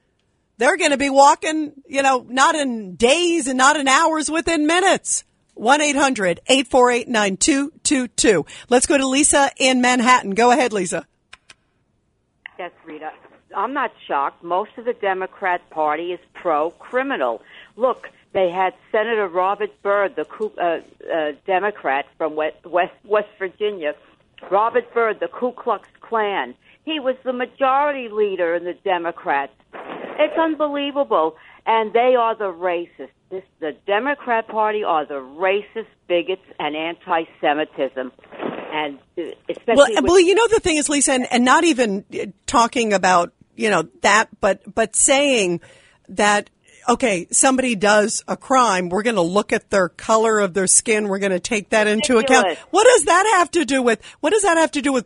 they're going to be walking, not in days and not in hours, within minutes. 1-800-848-9222. Let's go to Lisa in Manhattan. Go ahead, Lisa. Yes, Rita. I'm not shocked. Most of the Democrat Party is pro-criminal. Look, they had Senator Robert Byrd, the Democrat from West Virginia, Robert Byrd, the Ku Klux Klan. He was the majority leader in the Democrats. It's unbelievable. And they are the racists. The Democrat Party are the racist bigots and anti-Semitism. And especially the thing is, Lisa, and not even talking about, that, but saying that, okay, somebody does a crime, we're going to look at their color of their skin, we're going to take that into account. What does that have to do with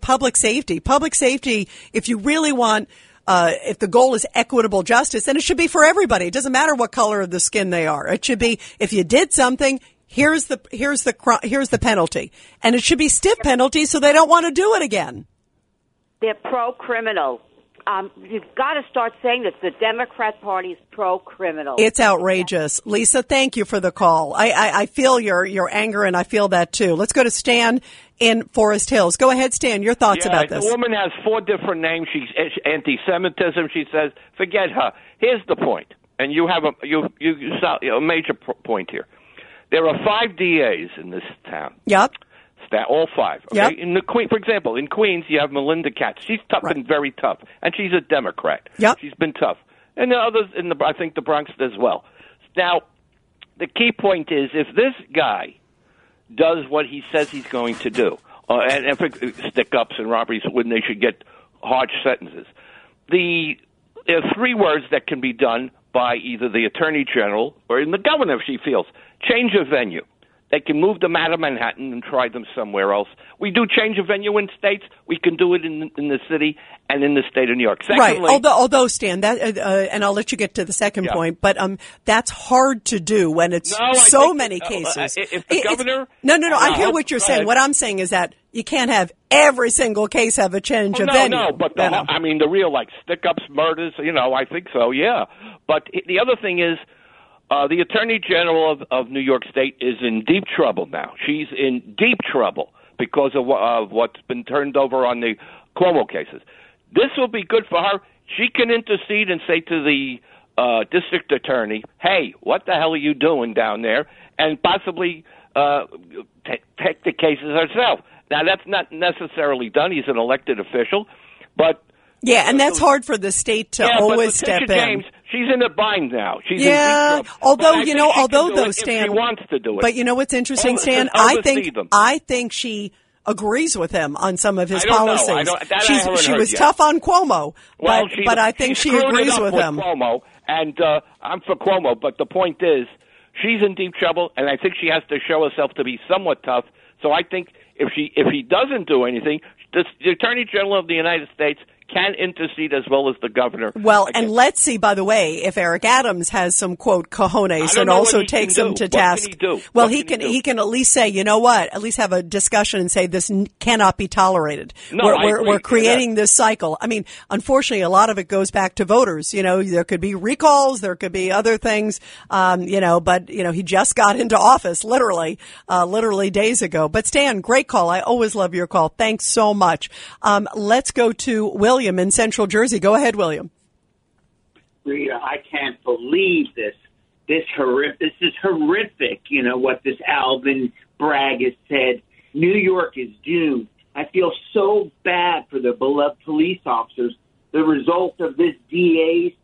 public safety? Public safety, if you really want, if the goal is equitable justice, then it should be for everybody. It doesn't matter what color of the skin they are. It should be, if you did something, here's the penalty. And it should be stiff penalties so they don't want to do it again. They're pro-criminal. You've got to start saying that the Democrat Party is pro-criminal. It's outrageous. Lisa, thank you for the call. I feel your anger, and I feel that, too. Let's go to Stan in Forest Hills. Go ahead, Stan, your thoughts about this. The woman has 4 different names. She's anti-Semitism. She says, forget her. Here's the point, and you have a major point here. There are 5 DAs in this town. Yep. That all 5. Okay? Yep. For example, in Queens, you have Melinda Katz. She's tough, right, and very tough, and she's a Democrat. Yep. She's been tough, and there are others in I think the Bronx as well. Now, the key point is if this guy does what he says he's going to do, and stick-ups and robberies, when they should get harsh sentences, there are 3 words that can be done by either the Attorney General or in the governor if she feels: change of venue. They can move them out of Manhattan and try them somewhere else. We do change of venue in states. We can do it in the city and in the state of New York. Secondly, right. Although Stan, that, and I'll let you get to the second point, but that's hard to do when it's many cases. If the governor, I hear what you're saying. What I'm saying is that you can't have every single case have a change of venue. No, but the real stick-ups, murders. I think so. Yeah, but the other thing is, the Attorney General of New York State is in deep trouble now. She's in deep trouble because of what's been turned over on the Cuomo cases. This will be good for her. She can intercede and say to the district attorney, hey, what the hell are you doing down there? And possibly take the cases herself. Now, that's not necessarily done. He's an elected official. But and that's hard for the state to always step in. James, she's in a bind now. She's in deep trouble. Although Stan, she wants to do it. But you know what's interesting, Stan? I think she agrees with him on some of his policies. She was tough on Cuomo, but I think she agrees with him. Cuomo, and I'm for Cuomo, but the point is she's in deep trouble, and I think she has to show herself to be somewhat tough. So I think if he doesn't do anything, the Attorney General of the United States can intercede as well as the governor. Well, and let's see, by the way, if Eric Adams has some, quote, cojones and also takes him to task. What can he do? Well, he can at least say, you know what, at least have a discussion and say this cannot be tolerated. No, we're creating this cycle. I mean, unfortunately, a lot of it goes back to voters. You know, there could be recalls. There could be other things, but, he just got into office literally days ago. But Stan, great call. I always love your call. Thanks so much. Let's go to William in Central Jersey. Go ahead, William. Rita, I can't believe this. This is horrific, what this Alvin Bragg has said. New York is doomed. I feel so bad for the beloved police officers. The result of this DA's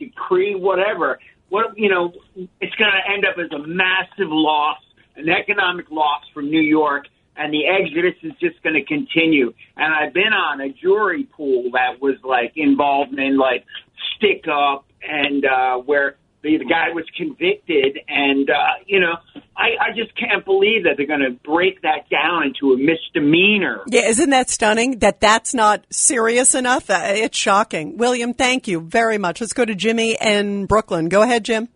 decree, whatever, it's going to end up as a massive loss, an economic loss for New York. And the exodus is just going to continue. And I've been on a jury pool that was involved in stick up and where the guy was convicted. And, I just can't believe that they're going to break that down into a misdemeanor. Yeah, isn't that stunning that that's not serious enough? It's shocking. William, thank you very much. Let's go to Jimmy in Brooklyn. Go ahead, Jim.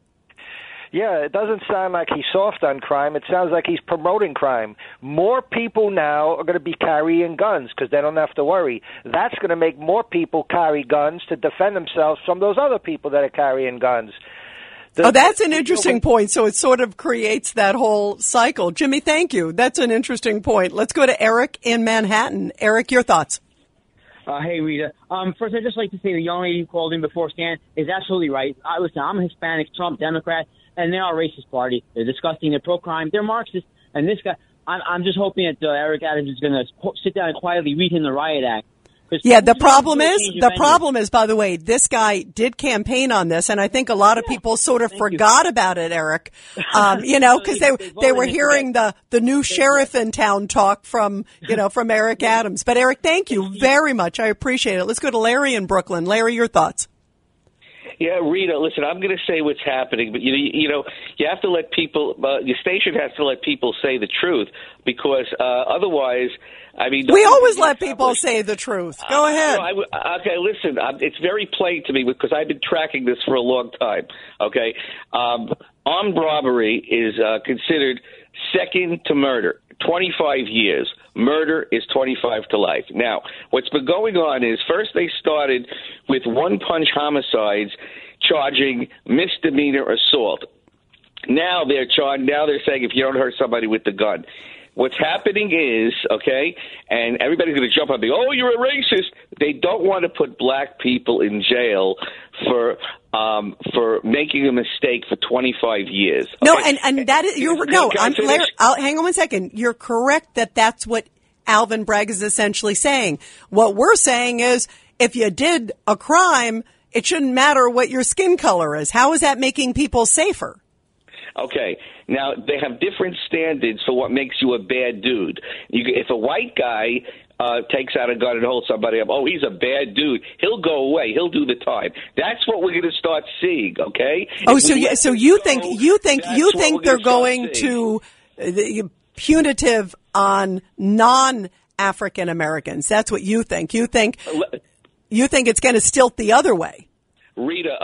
Yeah, it doesn't sound like he's soft on crime. It sounds like he's promoting crime. More people now are going to be carrying guns because they don't have to worry. That's going to make more people carry guns to defend themselves from those other people that are carrying guns. That's an interesting point. So it sort of creates that whole cycle. Jimmy, thank you. That's an interesting point. Let's go to Eric in Manhattan. Eric, your thoughts. Hey, Rita. First, I'd just like to say the young lady who called in before, Stan, is absolutely right. Listen, I'm a Hispanic, Trump, Democrat. And they're our racist party. They're disgusting. They're pro-crime. They're Marxist. And this guy, I'm just hoping that Eric Adams is going to sit down and quietly read him the Riot Act. Yeah, the problem is, by the way, this guy did campaign on this, and I think a lot of people sort of forgot about it, Eric. Because they were hearing the new sheriff in town talk from Eric Adams. But Eric, thank you very much. I appreciate it. Let's go to Larry in Brooklyn. Larry, your thoughts. Yeah, Rita, listen, I'm going to say what's happening, but you have to let people, your station has to let people say the truth because otherwise, we always let people say the truth. Go ahead. Okay, listen, it's very plain to me because I've been tracking this for a long time, okay? Armed robbery is considered second to murder, 25 years. Murder is 25 to life. Now, what's been going on is first they started with one-punch homicides charging misdemeanor assault. Now they're saying if you don't hurt somebody with the gun. What's happening is, okay, and everybody's going to jump on me, oh, you're a racist. They don't want to put black people in jail for making a mistake for 25 years. Okay? No, and that is, hang on one second. You're correct that that's what Alvin Bragg is essentially saying. What we're saying is if you did a crime, it shouldn't matter what your skin color is. How is that making people safer? Okay. Now, they have different standards for what makes you a bad dude. If a white guy takes out a gun and holds somebody up, oh, he's a bad dude, he'll go away. He'll do the time. That's what we're going to start seeing, okay? Oh, you think they're going to punitive on non-African Americans. That's what you think. You think it's going to stilt the other way. Rita,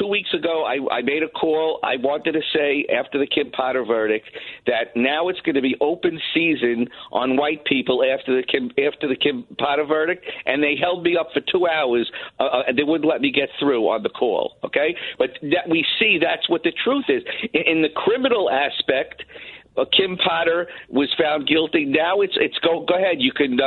2 weeks ago, I made a call. I wanted to say after the Kim Potter verdict that now it's going to be open season on white people after the Kim Potter verdict, and they held me up for 2 hours. They wouldn't let me get through on the call. Okay, but that we see that's what the truth is in the criminal aspect. Kim Potter was found guilty. Now it's go ahead. You can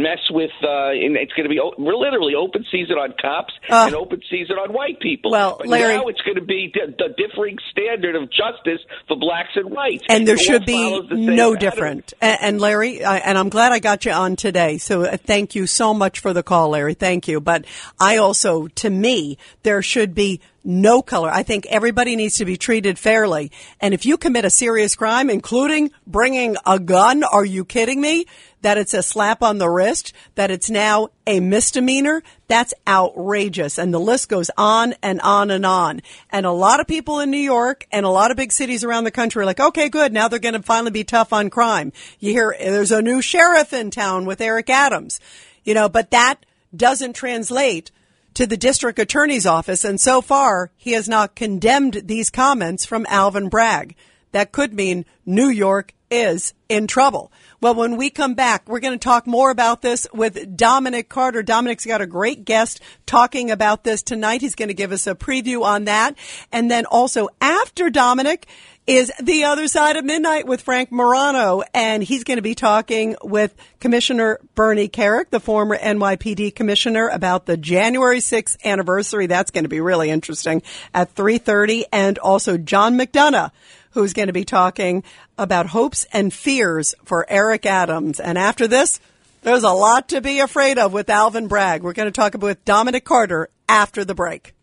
mess with and it's going to be literally open season on cops and open season on white people. Well, Larry, now it's going to be the differing standard of justice for blacks and whites. And there should be no different. And Larry, and I'm glad I got you on today. So thank you so much for the call, Larry. Thank you. But I also, to me, there should be no color. I think everybody needs to be treated fairly. And if you commit a serious crime, including bringing a gun, are you kidding me? That it's a slap on the wrist, that it's now a misdemeanor, that's outrageous. And the list goes on and on and on. And a lot of people in New York and a lot of big cities around the country are like, okay, good, now they're going to finally be tough on crime. You hear there's a new sheriff in town with Eric Adams, you know, but that doesn't translate to the district attorney's office. And so far, he has not condemned these comments from Alvin Bragg. That could mean New York is in trouble. Well, when we come back, we're going to talk more about this with Dominic Carter. Dominic's got a great guest talking about this tonight. He's going to give us a preview on that. And then also after Dominic is The Other Side of Midnight with Frank Morano, and he's going to be talking with Commissioner Bernie Carrick, the former NYPD commissioner, about the January 6th anniversary. That's going to be really interesting at 3:30, and also John McDonough, who's going to be talking about hopes and fears for Eric Adams. And after this, there's a lot to be afraid of with Alvin Bragg. We're going to talk about with Dominic Carter after the break.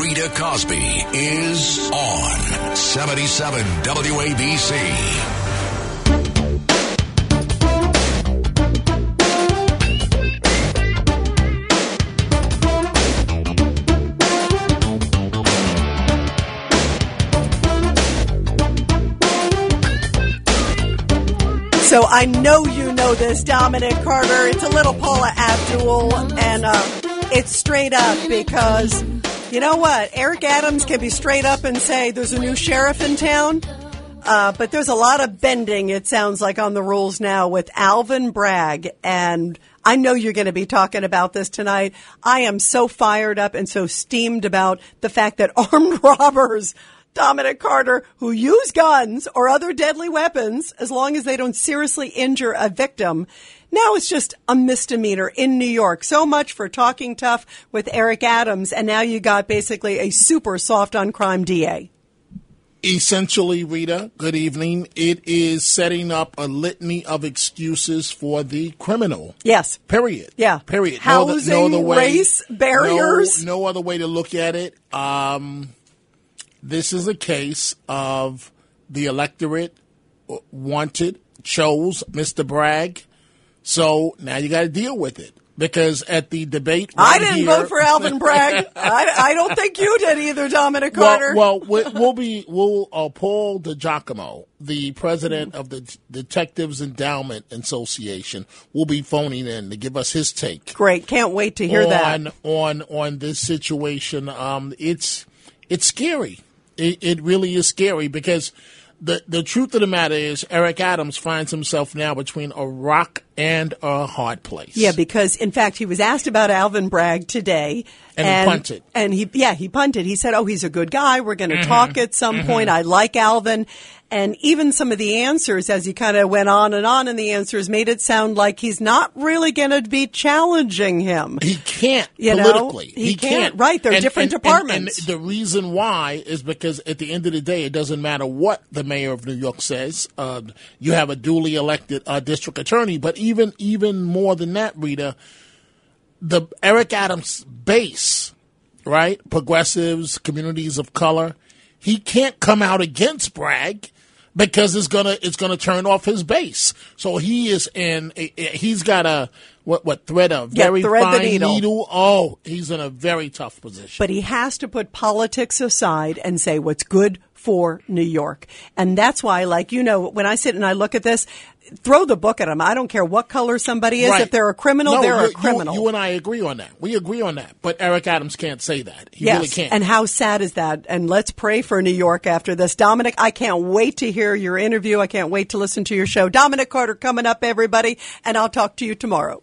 Rita Cosby is on 77 WABC. So I know you know this, Dominic Carter. It's a little Paula Abdul, and it's straight up, because you know what? Eric Adams can be straight up and say there's a new sheriff in town, but there's a lot of bending, it sounds like, on the rules now with Alvin Bragg. And I know you're going to be talking about this tonight. I am so fired up and so steamed about the fact that armed robbers, Dominic Carter, who use guns or other deadly weapons, as long as they don't seriously injure a victim, now it's just a misdemeanor in New York. So much for talking tough with Eric Adams, and now you got basically a super soft on crime DA. Essentially, Rita, good evening. It is setting up a litany of excuses for the criminal. Yes. Period. Yeah. Period. Housing, no other way, race, barriers. No other way to look at it. This is a case of the electorate wanted, chose Mr. Bragg. So now you got to deal with it, because at the debate, I didn't vote for Alvin Bragg. I don't think you did either, Dominic Carter. Well, Paul DiGiacomo, the president of the Detectives Endowment Association, will be phoning in to give us his take. Great, can't wait to hear that on this situation. It's scary. It really is scary, because the truth of the matter is Eric Adams finds himself now between a rock and a hard place. Yeah, because, in fact, he was asked about Alvin Bragg today. And he punted. He punted. He said, he's a good guy. We're going to talk at some point. I like Alvin. And even some of the answers, as he kind of went on, and the answers made it sound like he's not really going to be challenging him. He can't, politically. He can't. Right. There are different departments. And the reason why is because at the end of the day, it doesn't matter what the mayor of New York says. You have a duly elected district attorney. But even more than that, Rita, the Eric Adams base, right, progressives, communities of color, he can't come out against Bragg, because it's gonna turn off his base. So he is he's got a what thread of very fine needle. Oh, he's in a very tough position. But he has to put politics aside and say what's good for New York. And that's why, when I sit and I look at this, throw the book at him. I don't care what color somebody is. Right. If they're a criminal, they're a criminal. You and I agree on that. We agree on that. But Eric Adams can't say that. He really can't. And how sad is that? And let's pray for New York after this. Dominic, I can't wait to hear your interview. I can't wait to listen to your show. Dominic Carter coming up, everybody, and I'll talk to you tomorrow.